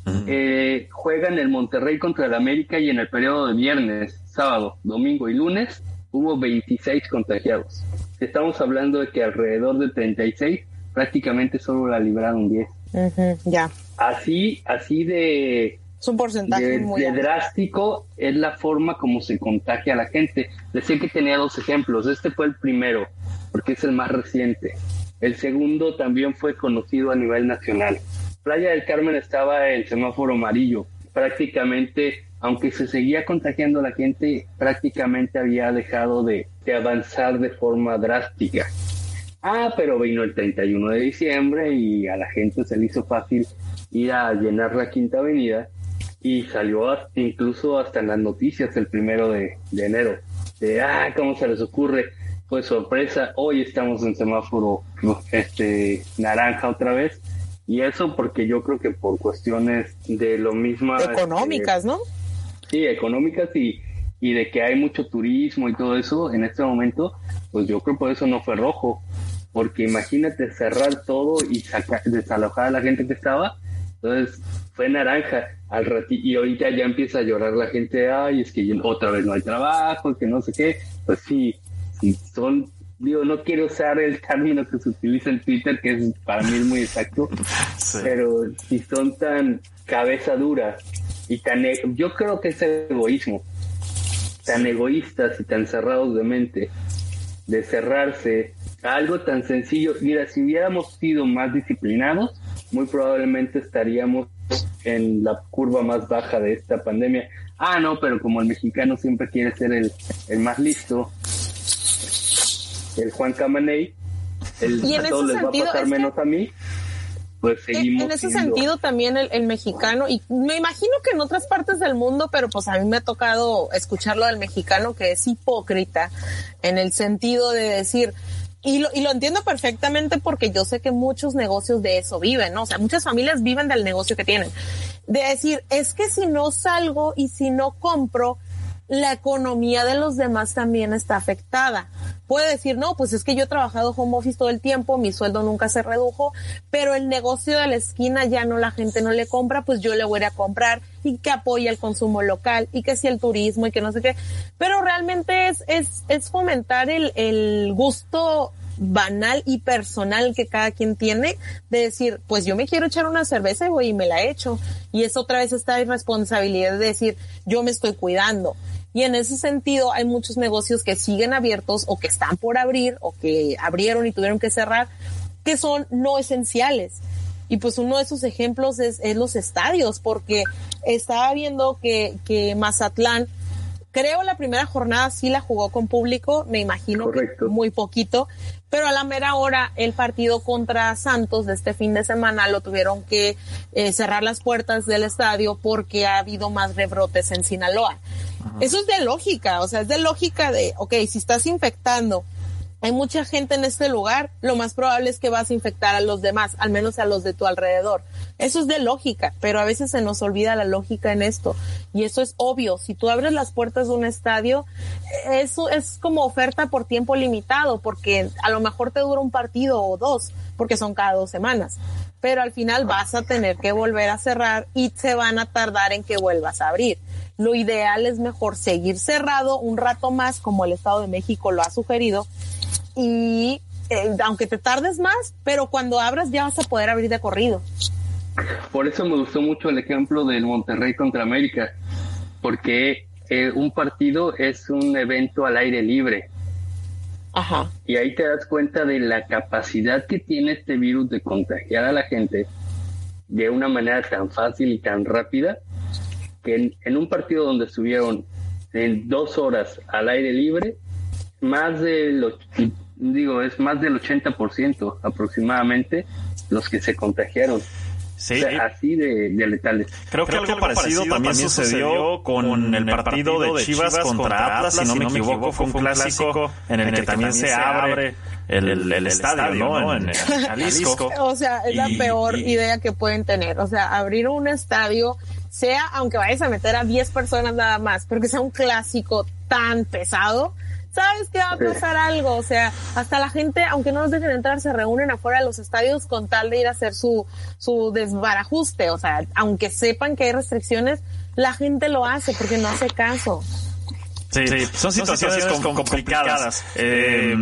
Uh-huh. Eh, juegan el Monterrey contra el América y en el periodo de viernes, sábado, domingo y lunes hubo veintiséis contagiados. Estamos hablando de que alrededor de treinta y seis prácticamente solo la libraron diez. Uh-huh, ya. Así, así de... Es un porcentaje de, muy de drástico es la forma como se contagia a la gente. Decía que tenía dos ejemplos. Este fue el primero, porque es el más reciente. El segundo también fue conocido a nivel nacional. Playa del Carmen estaba en semáforo amarillo. Prácticamente, aunque se seguía contagiando a la gente, prácticamente había dejado de, de avanzar de forma drástica. Ah, pero vino el treinta y uno de diciembre y a la gente se le hizo fácil ir a llenar la Quinta Avenida. Y salió hasta, incluso hasta en las noticias el primero de, de enero. De, ah, ¿cómo se les ocurre? Pues sorpresa, hoy estamos en semáforo este naranja otra vez. Y eso porque yo creo que por cuestiones de lo mismo... Económicas, eh, ¿no? Sí, económicas y, y de que hay mucho turismo y todo eso en este momento, pues yo creo que por eso no fue rojo. Porque imagínate cerrar todo y saca, desalojar a la gente que estaba... Entonces fue naranja al ratito y ahorita ya empieza a llorar la gente, ay, es que otra vez no hay trabajo, que no sé qué. Pues sí, sí son, digo, no quiero usar el término que se utiliza en Twitter, que es para mí es muy exacto, sí. Pero si son tan cabeza dura y tan, yo creo que es egoísmo, tan egoístas y tan cerrados de mente, de cerrarse a algo tan sencillo. Mira, si hubiéramos sido más disciplinados, muy probablemente estaríamos en la curva más baja de esta pandemia. Ah, no, pero como el mexicano siempre quiere ser el, el más listo, el Juan Camaney, el a todos les va a pasar menos que... a mí. Pues seguimos en ese siendo... sentido también el, el mexicano, y me imagino que en otras partes del mundo, pero pues a mí me ha tocado escucharlo del mexicano, que es hipócrita en el sentido de decir, y lo, y lo entiendo perfectamente porque yo sé que muchos negocios de eso viven, ¿no? O sea, muchas familias viven del negocio que tienen, de decir, es que si no salgo y si no compro, la economía de los demás también está afectada. Puede decir, no, pues es que yo he trabajado home office todo el tiempo, mi sueldo nunca se redujo, pero el negocio de la esquina ya no, la gente no le compra, pues yo le voy a ir a comprar, y que apoya el consumo local, y que sí el turismo, y que no sé qué. Pero realmente es, es, es fomentar el, el gusto banal y personal que cada quien tiene de decir, pues yo me quiero echar una cerveza y voy y me la echo. Y es otra vez esta irresponsabilidad de decir, yo me estoy cuidando. Y en ese sentido hay muchos negocios que siguen abiertos o que están por abrir o que abrieron y tuvieron que cerrar, que son no esenciales. y pues uno de esos ejemplos es, es los estadios, porque estaba viendo que, que Mazatlán, creo la primera jornada sí la jugó con público, me imagino. Correcto. Que muy poquito, pero a la mera hora el partido contra Santos de este fin de semana lo tuvieron que eh, cerrar las puertas del estadio porque ha habido más rebrotes en Sinaloa. Ajá. Eso es de lógica, o sea, es de lógica de, okay, si estás infectando, hay mucha gente en este lugar, lo más probable es que vas a infectar a los demás, al menos a los de tu alrededor. Eso es de lógica, pero a veces se nos olvida la lógica en esto. Y eso es obvio. Si tú abres las puertas de un estadio, eso es como oferta por tiempo limitado, porque a lo mejor te dura un partido o dos, porque son cada dos semanas. Pero al final vas a tener que volver a cerrar y se van a tardar en que vuelvas a abrir. Lo ideal es mejor seguir cerrado un rato más, como el Estado de México lo ha sugerido, y eh, aunque te tardes más, pero cuando abras ya vas a poder abrir de corrido. Por eso me gustó mucho el ejemplo del Monterrey contra América, porque eh, un partido es un evento al aire libre. Ajá. Y ahí te das cuenta de la capacidad que tiene este virus de contagiar a la gente de una manera tan fácil y tan rápida, que en, en un partido donde estuvieron en dos horas al aire libre, más de los digo, es más del ochenta por ciento aproximadamente los que se contagiaron. Sí, o sea, así de, de letales. Creo, creo que algo parecido, parecido también sucedió con el partido de Chivas contra Atlas, si no me equivoco, fue un clásico en el que también se abre el, el, el estadio, ¿no? ¿no? En Jalisco. O sea, es la y, peor y... idea que pueden tener. O sea, abrir un estadio, sea aunque vayas a meter a diez personas nada más, pero que sea un clásico tan pesado, sabes que va a pasar algo. O sea, hasta la gente, aunque no los dejen entrar, se reúnen afuera de los estadios con tal de ir a hacer su su desbarajuste. O sea, aunque sepan que hay restricciones, la gente lo hace porque no hace caso. Sí, sí. Son, situaciones son situaciones complicadas. complicadas. Eh,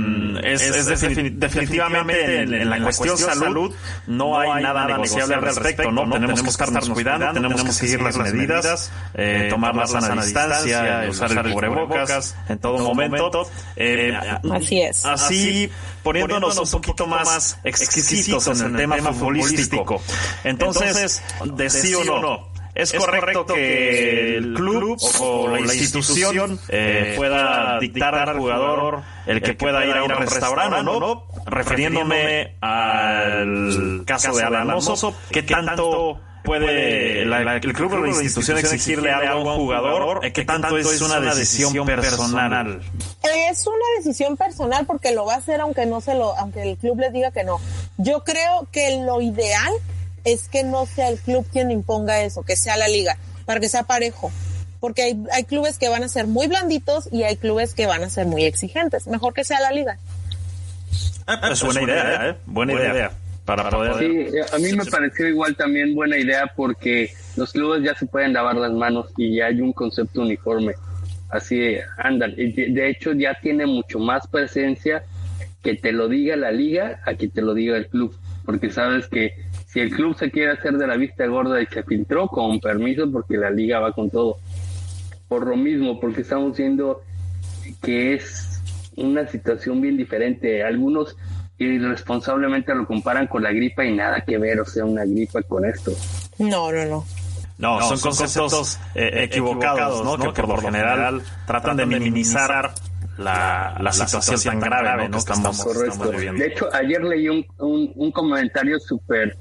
es, es definitivamente, definitivamente en, en la cuestión salud, salud no hay nada negociable al respecto, ¿no? Tenemos que estarnos cuidando, tenemos que seguir las medidas, eh, tomar la sana distancia, usar el cubrebocas en todo momento. Eh, así es. Así, poniéndonos un poquito más exquisitos en el tema futbolístico. Entonces, de sí o no. ¿Es correcto, ¿Es correcto que el club o la institución eh, pueda dictar al jugador el que, el que pueda, pueda ir a un, a un restaurante, restaurante, no? Refiriéndome al caso de Alan Mozo, ¿qué tanto puede la, la, el club o la institución exigirle algo a un jugador? ¿Qué tanto es una decisión personal? Es una decisión personal porque lo va a hacer aunque no se lo, aunque el club les diga que no. Yo creo que lo ideal es que no sea el club quien imponga eso, que sea la liga, para que sea parejo. Porque hay, hay clubes que van a ser muy blanditos y hay clubes que van a ser muy exigentes. Mejor que sea la liga. Ah, pues, pues buena, buena idea, idea, ¿eh? Buena, buena idea. idea. Para, para poder... Sí, a mí me pareció igual también buena idea porque los clubes ya se pueden lavar las manos y ya hay un concepto uniforme. Así andan. De hecho, ya tiene mucho más presencia que te lo diga la liga a que te lo diga el club. Porque sabes que si el club se quiere hacer de la vista gorda y se filtró, con permiso, porque la liga va con todo. Por lo mismo, porque estamos viendo que es una situación bien diferente. Algunos irresponsablemente lo comparan con la gripa y nada que ver, o sea, una gripa con esto. No, no, no. No, no son, son conceptos, conceptos eh, equivocados, equivocados, ¿no? Que, que por lo general tratan de minimizar La, la, la situación, situación tan grave, grave ¿no? que estamos, estamos viviendo. De hecho, ayer leí un, un, un comentario súper...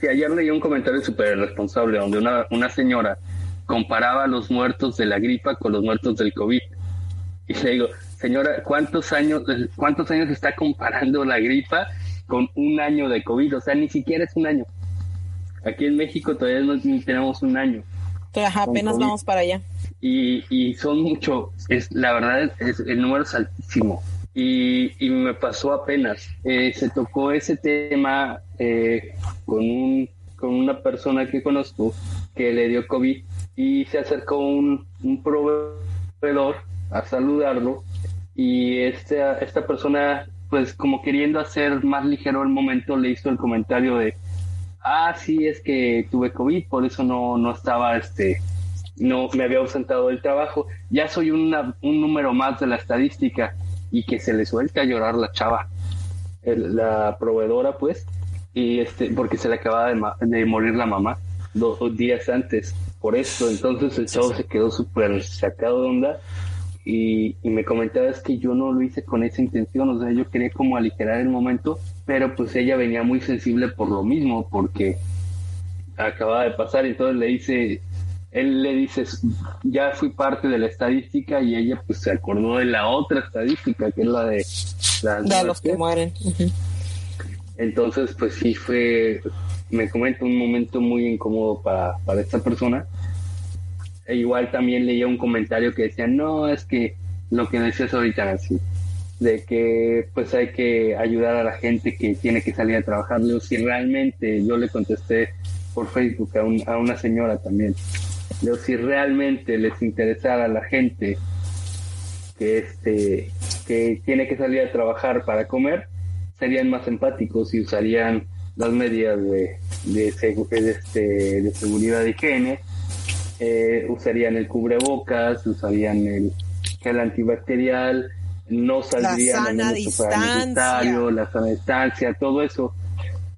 Sí, ayer leí un comentario súper irresponsable donde una, una señora comparaba a los muertos de la gripa con los muertos del COVID. Y le digo, señora, ¿cuántos años, cuántos años está comparando la gripa con un año de COVID? O sea, ni siquiera es un año. Aquí en México todavía no tenemos un año. Ajá, apenas COVID. Vamos para allá. Y, y son mucho, es, la verdad es, el número es altísimo y, y me pasó apenas, eh, se tocó ese tema eh, con, un, con una persona que conozco que le dio COVID y se acercó un, un proveedor a saludarlo y esta, esta persona pues como queriendo hacer más ligero el momento le hizo el comentario de ah sí es que tuve COVID, por eso no, no estaba este... no me había ausentado del trabajo, ya soy una, un número más de la estadística y que se le suelta a llorar la chava, el, la proveedora pues, y este porque se le acababa de, ma- de morir la mamá dos, dos días antes por esto. Entonces el chavo se quedó súper sacado de onda y, y me comentaba, es que yo no lo hice con esa intención, o sea, yo quería como aligerar el momento, pero pues ella venía muy sensible por lo mismo, porque acababa de pasar. Entonces le dice, él le dice, ya fui parte de la estadística, y ella pues se acordó de la otra estadística, que es la de la, de, de los que mueren. Uh-huh. Entonces pues sí fue, me comento, un momento muy incómodo para, para esta persona. E igual también leía un comentario que decía, no, es que lo que decías ahorita, Nancy, de que pues hay que ayudar a la gente que tiene que salir a trabajar. Leo, si realmente, yo le contesté por Facebook a, un, a una señora también, Leo, si realmente les interesara a la gente que este que tiene que salir a trabajar para comer, serían más empáticos y usarían las medidas de, de, segu- de, este, de seguridad de higiene, eh, usarían el cubrebocas, usarían el gel antibacterial, no saldrían a nuestro sanitario, la sana distancia, todo eso.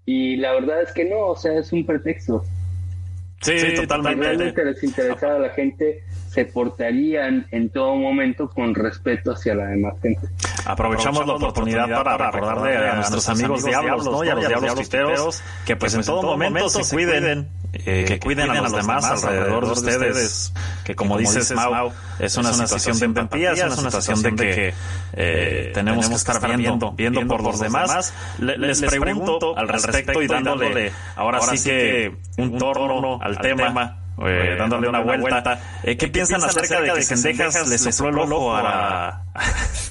Y la verdad es que no, o sea, es un pretexto. Sí, sí, totalmente. Si realmente les interesaba a la gente, se portarían en todo momento con respeto hacia la demás gente. Aprovechamos, Aprovechamos la oportunidad, oportunidad para, para recordarle a, a nuestros amigos diablos, ¿no? Y a los diablos tuiteros que pues en todo momento se cuiden, eh, que cuiden a los demás alrededor de ustedes, que como dices, Mau, es una situación de empatía, es una situación de que eh, tenemos que estar viendo, viendo por los demás. Les pregunto al respecto y dándole ahora sí que un torno al tema, Eh, dándole una, una vuelta, vuelta. Eh, ¿qué, ¿Qué piensan acerca de que Cendejas le sopló el ojo a,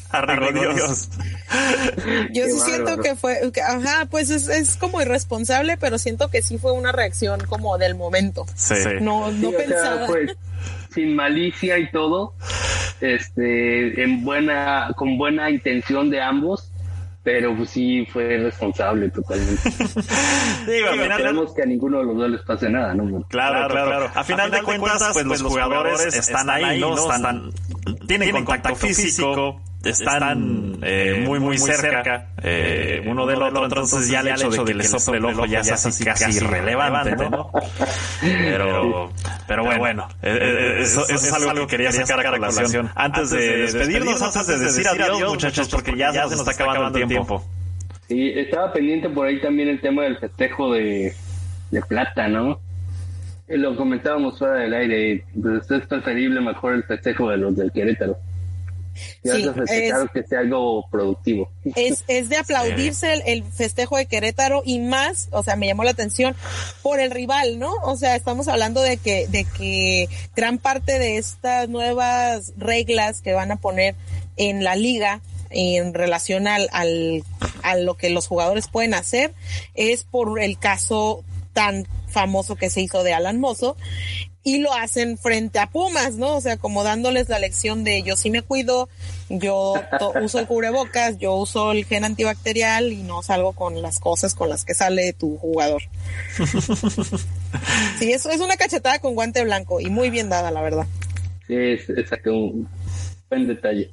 a Rigonios? Yo sí siento que fue, que, ajá, pues es, es como irresponsable, pero siento que sí fue una reacción como del momento. Sí. No, no sí, pensaba. O sea, pues, sin malicia y todo, este, en buena, con buena intención de ambos, pero pues sí fue responsable totalmente. Digo, al final tenemos que a ninguno de los dos les pase nada, ¿no? Claro, claro, claro. claro. A, final a final de cuentas, cuentas pues los jugadores, jugadores están ahí, ¿no? Están, tienen contacto, contacto físico, están eh, muy, muy cerca, cerca eh, uno del otro, entonces ya el hecho de que les sople el ojo ya es así casi irrelevante, ¿no? Pero, pero bueno, eh, eso, eso es algo que quería sacar a colación. Antes de despedirnos, antes de decir adiós, muchachos, porque ya se nos está acabando el tiempo. Sí, estaba pendiente por ahí también el tema del festejo de, de Plata, ¿no? Lo comentábamos fuera del aire, pues es preferible mejor el festejo de los del Querétaro. Y sí, es, que sea algo productivo. Es, es de aplaudirse el, el festejo de Querétaro, y más, o sea, me llamó la atención por el rival, ¿no? O sea, estamos hablando de que, de que gran parte de estas nuevas reglas que van a poner en la liga en relación al, al a lo que los jugadores pueden hacer es por el caso tan famoso que se hizo de Alan Mozo. Y lo hacen frente a Pumas, ¿no? O sea, como dándoles la lección de yo sí me cuido, yo to- uso el cubrebocas, yo uso el gel antibacterial y no salgo con las cosas con las que sale tu jugador. Sí, eso es una cachetada con guante blanco y muy bien dada, la verdad. Sí, es, es un buen detalle.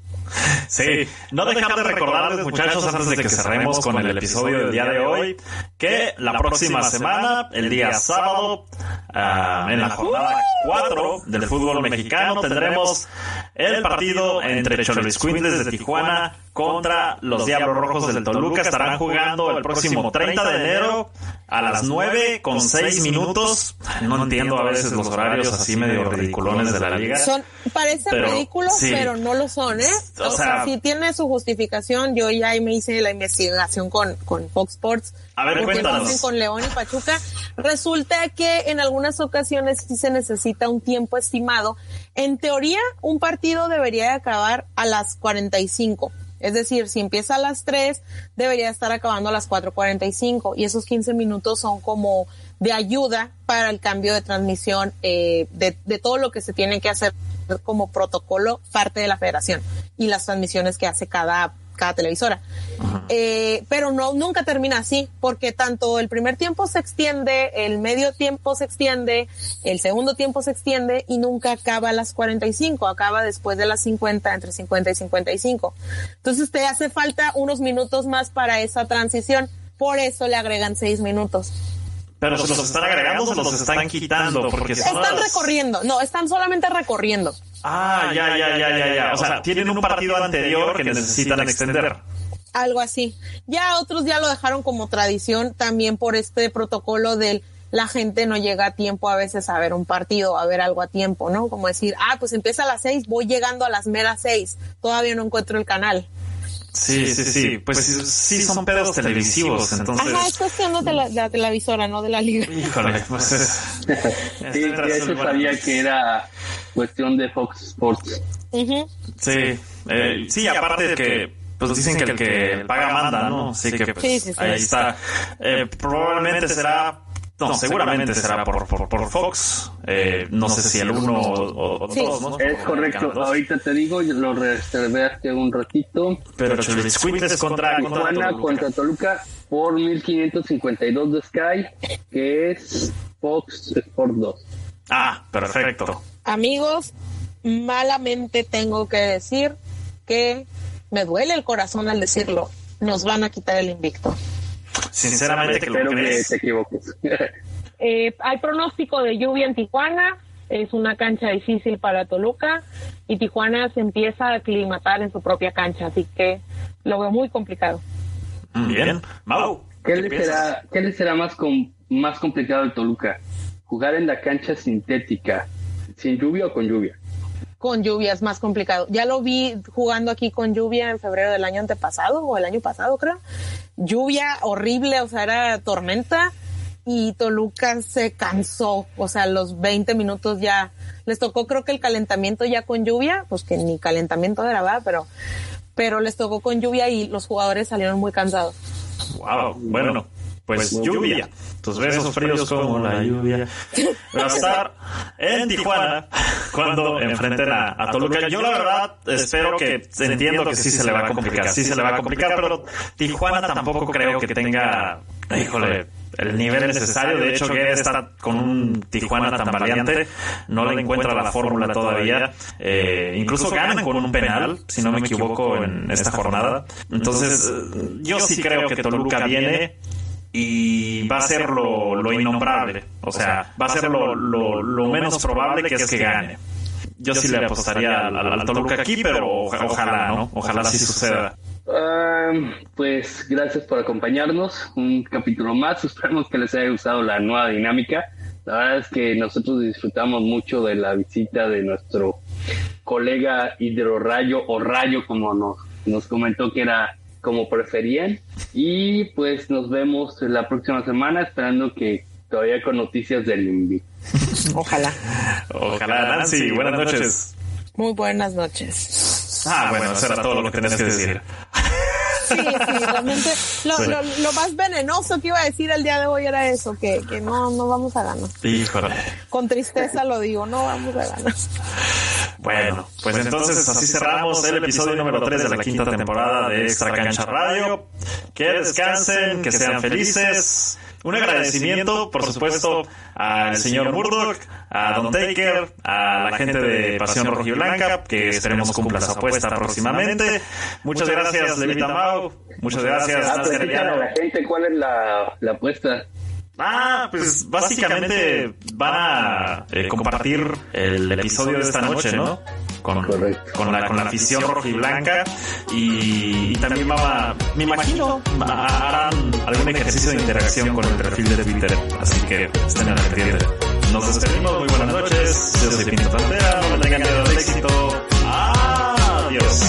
Sí, no dejar de recordarles, muchachos, antes de que cerremos con el episodio del día de hoy, que la próxima semana, el día sábado, uh, en la jornada cuatro del fútbol mexicano, tendremos el partido entre Xoloitzcuintles de Tijuana contra los Diablos Rojos del Toluca. Estarán jugando el próximo treinta de enero a las nueve con seis minutos. No entiendo a veces los horarios así medio ridiculones de la liga. Son, parecen pero, ridículos, sí. Pero no lo son, ¿eh? O, o sea, sea, si tiene su justificación. Yo ya me hice la investigación con, con Fox Sports. A ver, cuéntanos. Con León y Pachuca. Resulta que en algunas ocasiones sí se necesita un tiempo estimado. En teoría, un partido debería acabar a las cuarenta y cinco. Es decir, si empieza a las tres, debería estar acabando a las cuatro cuarenta y cinco. Y esos quince minutos son como de ayuda para el cambio de transmisión, eh, de, de todo lo que se tiene que hacer como protocolo parte de la federación y las transmisiones que hace cada, cada televisora. Eh, pero no, nunca termina así, porque tanto el primer tiempo se extiende, el medio tiempo se extiende, el segundo tiempo se extiende y nunca acaba a las cuarenta y cinco, acaba después de las cincuenta, entre cincuenta y cincuenta y cinco. Entonces te hace falta unos minutos más para esa transición. Por eso le agregan seis minutos. Pero se los están agregando, se los están quitando, porque están las... recorriendo, no, están solamente recorriendo. Ah, ya, ya, ya, ya, ya. O sea, tienen un partido anterior que necesitan extender. Algo así. Ya otros ya lo dejaron como tradición, también por este protocolo del la gente no llega a tiempo a veces a ver un partido, a ver algo a tiempo, ¿no? Como decir, ah, pues empieza a las seis, voy llegando a las meras seis, todavía no encuentro el canal. Sí, sí, sí, pues sí son pedos televisivos, entonces... Ajá, es cuestión de la, de la televisora, no de la liga. Híjole, pues es... sí, de eso sabía que era cuestión de Fox Sports. Uh-huh. Sí, eh, sí, aparte de que pues dicen que el que paga manda, ¿no? Así que pues sí, sí, sí. Ahí está. Eh, probablemente será... No, seguramente será por, por, por Fox, eh, no sé si el uno o, o sí. dos, ¿no? Es correcto, ahorita te digo, lo reservé hace un ratito. Pero Chuliscuintles contra Tijuana contra Toluca por mil quinientos cincuenta y dos de Sky, que es Fox Sport dos. Ah, perfecto. Amigos, malamente tengo que decir que me duele el corazón al decirlo, nos van a quitar el invicto. Sinceramente, que espero que te equivoques. Eh, hay pronóstico de lluvia en Tijuana, es una cancha difícil para Toluca y Tijuana se empieza a aclimatar en su propia cancha, así que lo veo muy complicado. Bien, Mau, ¿qué, ¿qué, le, será, ¿qué le será más, com, más complicado al Toluca? ¿Jugar en la cancha sintética, sin lluvia o con lluvia? Con lluvia es más complicado. Ya lo vi jugando aquí con lluvia en febrero del año antepasado o el año pasado, creo. Lluvia horrible, o sea, era tormenta y Toluca se cansó. O sea, los veinte minutos ya les tocó, creo que el calentamiento ya con lluvia, pues que ni calentamiento era, ¿verdad? Pero, pero les tocó con lluvia y los jugadores salieron muy cansados. Wow, bueno. Pues, pues lluvia. lluvia, tus besos fríos como la lluvia. Va a estar en Tijuana cuando enfrenten a, a Toluca. Yo la verdad espero que, entiendo que sí se le va a complicar, sí se le va a complicar, pero Tijuana tampoco creo que tenga, híjole, el nivel necesario. De hecho, que está con un Tijuana tan valiente, no le encuentra la fórmula todavía. Eh, incluso ganan con un penal, si no me equivoco, en esta jornada. Entonces, yo sí creo que Toluca viene... y va a ser lo, lo innombrable, o sea, va a ser lo, lo, lo menos probable que es que gane. Yo sí le apostaría al, al, al Toluca aquí, pero ojalá, ¿no? Ojalá sí suceda. Uh, pues gracias por acompañarnos, un capítulo más, esperamos que les haya gustado la nueva dinámica. La verdad es que nosotros disfrutamos mucho de la visita de nuestro colega Hidrorrayo, o Rayo como nos, nos comentó que era como preferían, y pues nos vemos la próxima semana, esperando que todavía con noticias del Invi. Ojalá. Ojalá, Nancy, buenas noches. Muy buenas noches. Ah, bueno, eso era todo lo que tenías que decir. Sí, sí, realmente lo, sí. Lo, lo más venenoso que iba a decir el día de hoy era eso, que, que no, no vamos a ganar. Híjole. Con tristeza lo digo, no vamos a ganar. Bueno, pues entonces así cerramos el episodio número tres de la quinta temporada de Extracancha Radio. Que descansen, que sean felices. Un agradecimiento, por supuesto, al señor Murdok, a Don Taker, a la gente de Pasión Rojiblanca, que esperemos cumpla su apuesta próximamente. Muchas gracias, Levita Mau. Muchas gracias, ah, Nancy Arellano. A la gente, ¿cuál es la, la apuesta? Ah, pues básicamente van a eh, compartir el episodio de esta noche, ¿no? Con, con la con la afición rojiblanca y, y también van a, me imagino, harán algún ejercicio de interacción con el perfil de Twitter, así que estén al pendiente. Nos despedimos, muy buenas noches, yo soy Pinto Pantera, no tengan miedo al éxito, adiós.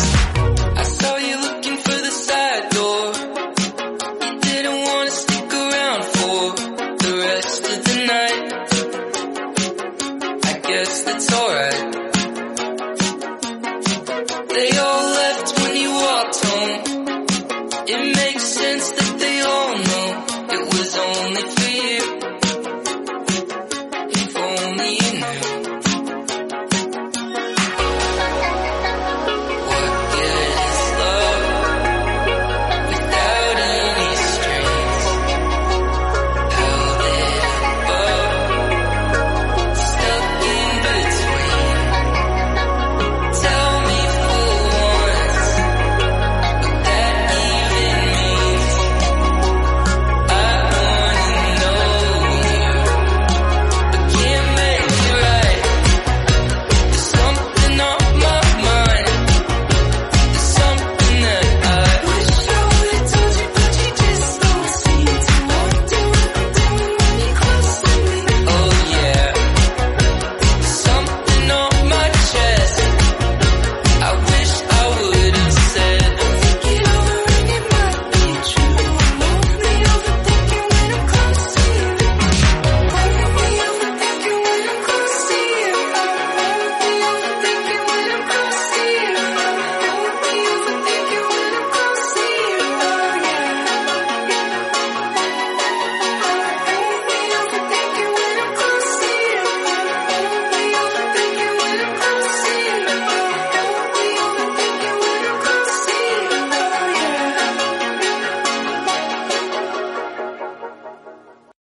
It's alright. They all